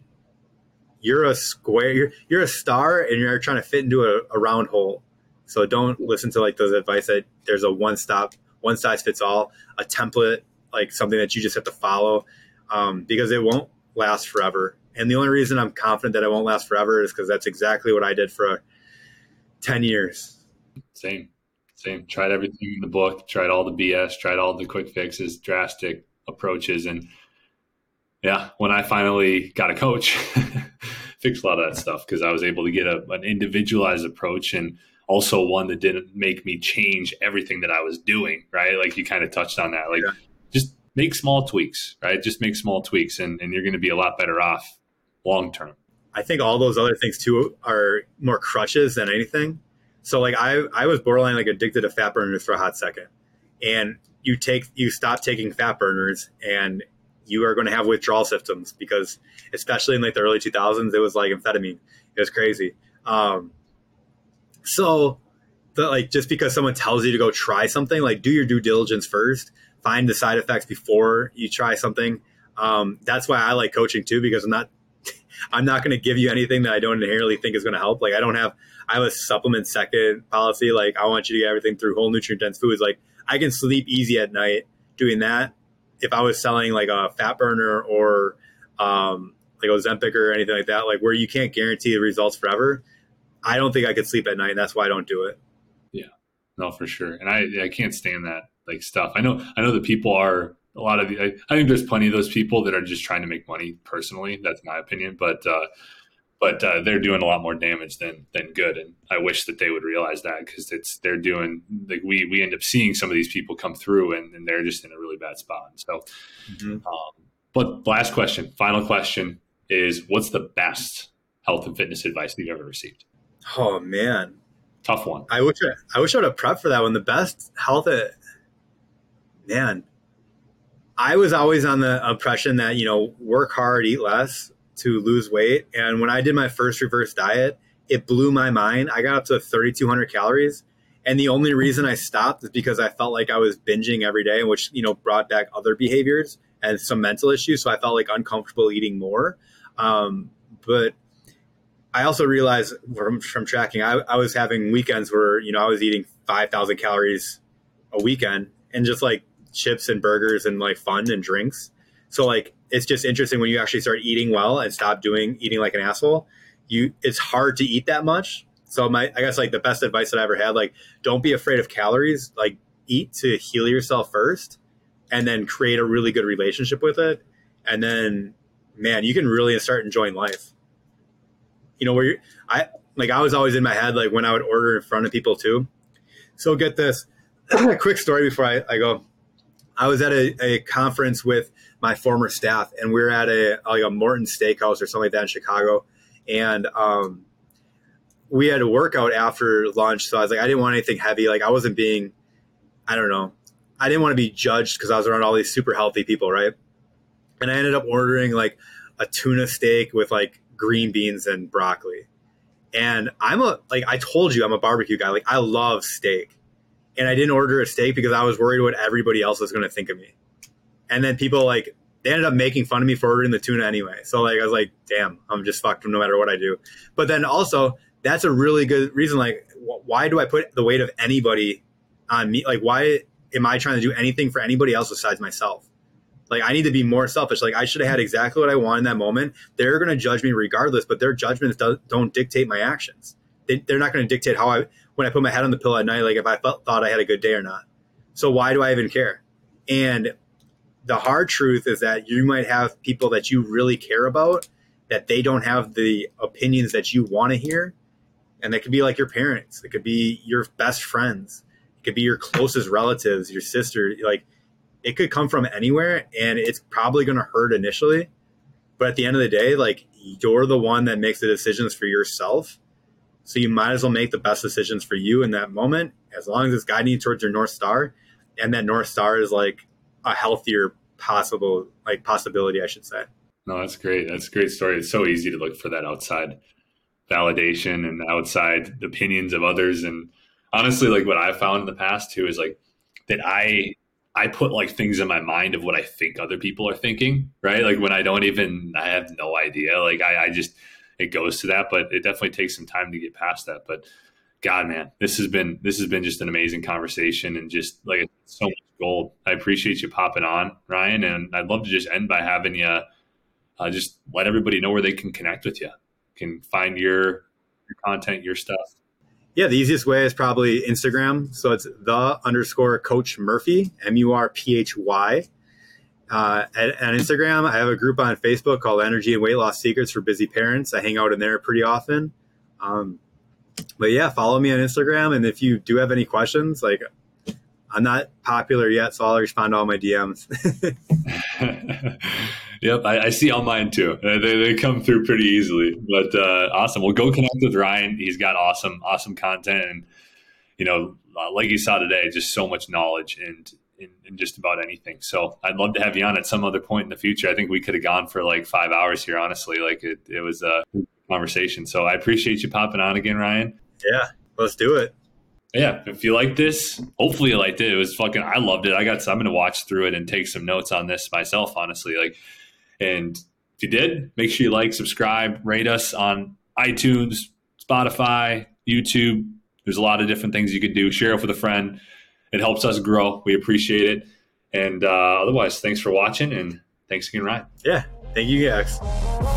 you're a square, you're, you're a star and you're trying to fit into a, a round hole. So don't listen to like those advice that there's a one-stop one size fits all, a template, like something that you just have to follow, um, because it won't last forever. And the only reason I'm confident that it won't last forever is because that's exactly what I did for ten years. Same, same. Tried everything in the book, tried all the B S, tried all the quick fixes, drastic approaches. And yeah, when I finally got a coach, fixed a lot of that stuff because I was able to get a, an individualized approach and also one that didn't make me change everything that I was doing, right? Like you kind of touched on that, like yeah. just make small tweaks, right? Just make small tweaks and, and you're going to be a lot better off long-term. I think all those other things too are more crutches than anything. So like I, I was borderline like addicted to fat burners for a hot second, and you take, you stop taking fat burners and you are going to have withdrawal symptoms because especially in like the early two thousands, it was like amphetamine. It was crazy. Um, So the, like, just because someone tells you to go try something, like do your due diligence first, find the side effects before you try something. Um, that's why I like coaching too, because I'm not, I'm not going to give you anything that I don't inherently think is going to help. Like I don't have, I have a supplement second policy. Like I want you to get everything through whole nutrient dense foods. Like I can sleep easy at night doing that. If I was selling like a fat burner or um, like Ozempic or anything like that, like where you can't guarantee the results forever, I don't think I could sleep at night. And that's why I don't do it. Yeah, no, for sure. And I, I can't stand that like stuff. I know, I know that people are a lot of the, I, I think there's plenty of those people that are just trying to make money personally. That's my opinion, but, uh, but uh, they're doing a lot more damage than, than good. And I wish that they would realize that, because it's, they're doing like, we, we end up seeing some of these people come through and, and they're just in a really bad spot. And so, mm-hmm. um, but last question, final question is, what's the best health and fitness advice that you've ever received? Oh man. Tough one. I wish I, I wish I would have prepped for that one. The best health, at, man, I was always on the impression that, you know, work hard, eat less to lose weight. And when I did my first reverse diet, it blew my mind. I got up to thirty-two hundred calories. And the only reason I stopped is because I felt like I was binging every day, which, you know, brought back other behaviors and some mental issues. So I felt like uncomfortable eating more. Um, but I also realized from, from tracking, I, I was having weekends where, you know, I was eating five thousand calories a weekend and just like chips and burgers and like fun and drinks. So like, it's just interesting when you actually start eating well and stop doing eating like an asshole, you, it's hard to eat that much. So my, I guess like the best advice that I ever had, like, don't be afraid of calories, like eat to heal yourself first and then create a really good relationship with it. And then, man, you can really start enjoying life. You know, where you're, I like, I was always in my head, like when I would order in front of people too. So get this quick story before I, I go. I was at a, a conference with my former staff and we were at a, like a Morton Steakhouse or something like that in Chicago. And um, we had a workout after lunch. So I was like, I didn't want anything heavy. Like I wasn't being, I don't know. I didn't want to be judged because I was around all these super healthy people. Right. And I ended up ordering like a tuna steak with like green beans and broccoli. And I'm a, like I told you, I'm a barbecue guy. Like I love steak. And I didn't order a steak because I was worried what everybody else was going to think of me. And then people like, they ended up making fun of me for ordering the tuna anyway. So like, I was like, damn, I'm just fucked no matter what I do. But then also that's a really good reason. Like, wh- why do I put the weight of anybody on me? Like, why am I trying to do anything for anybody else besides myself? Like, I need to be more selfish. Like, I should have had exactly what I want in that moment. They're going to judge me regardless, but their judgments do, don't dictate my actions. They, they're not going to dictate how I, when I put my head on the pillow at night, like if I felt, thought I had a good day or not. So why do I even care? And the hard truth is that you might have people that you really care about, that they don't have the opinions that you want to hear. And that could be like your parents. It could be your best friends. It could be your closest relatives, your sister, like, it could come from anywhere and it's probably going to hurt initially. But at the end of the day, like you're the one that makes the decisions for yourself. So you might as well make the best decisions for you in that moment, as long as it's guiding you towards your North Star. And that North Star is like a healthier possible, like possibility, I should say. No, that's great. That's a great story. It's so easy to look for that outside validation and outside opinions of others. And honestly, like what I found in the past too, is like that I, I put like things in my mind of what I think other people are thinking, right? Like when I don't even, I have no idea. Like I, I just, it goes to that, but it definitely takes some time to get past that. But God, man, this has been, this has been just an amazing conversation and just like so much gold. I appreciate you popping on, Ryan. And I'd love to just end by having you uh, just let everybody know where they can connect with you, can find your, your content, your stuff. Yeah, the easiest way is probably Instagram. So it's the underscore coach Murphy, M U R P H Y. Uh, at, at Instagram, I have a group on Facebook called Energy and Weight Loss Secrets for Busy Parents. I hang out in there pretty often. Um, but yeah, follow me on Instagram. And if you do have any questions, like I'm not popular yet, so I'll respond to all my D Ms. Yep, I, I see all mine too. They, they come through pretty easily, but uh, awesome. Well, go connect with Ryan. He's got awesome, awesome content, and you know, like you saw today, just so much knowledge and in, in just about anything. So I'd love to have you on at some other point in the future. I think we could have gone for like five hours here, honestly. Like it, it was a conversation. So I appreciate you popping on again, Ryan. Yeah, let's do it. Yeah, if you like this, hopefully you liked it. It was fucking, I loved it. I got, so I'm gonna watch through it and take some notes on this myself, honestly. Like. And If you did, make sure you like, subscribe, rate us on iTunes, Spotify, YouTube. There's a lot of different things you could do. Share it with a friend. It helps us grow. We appreciate it. And uh, otherwise, thanks for watching, and thanks again, Ryan. Yeah. Thank you, guys.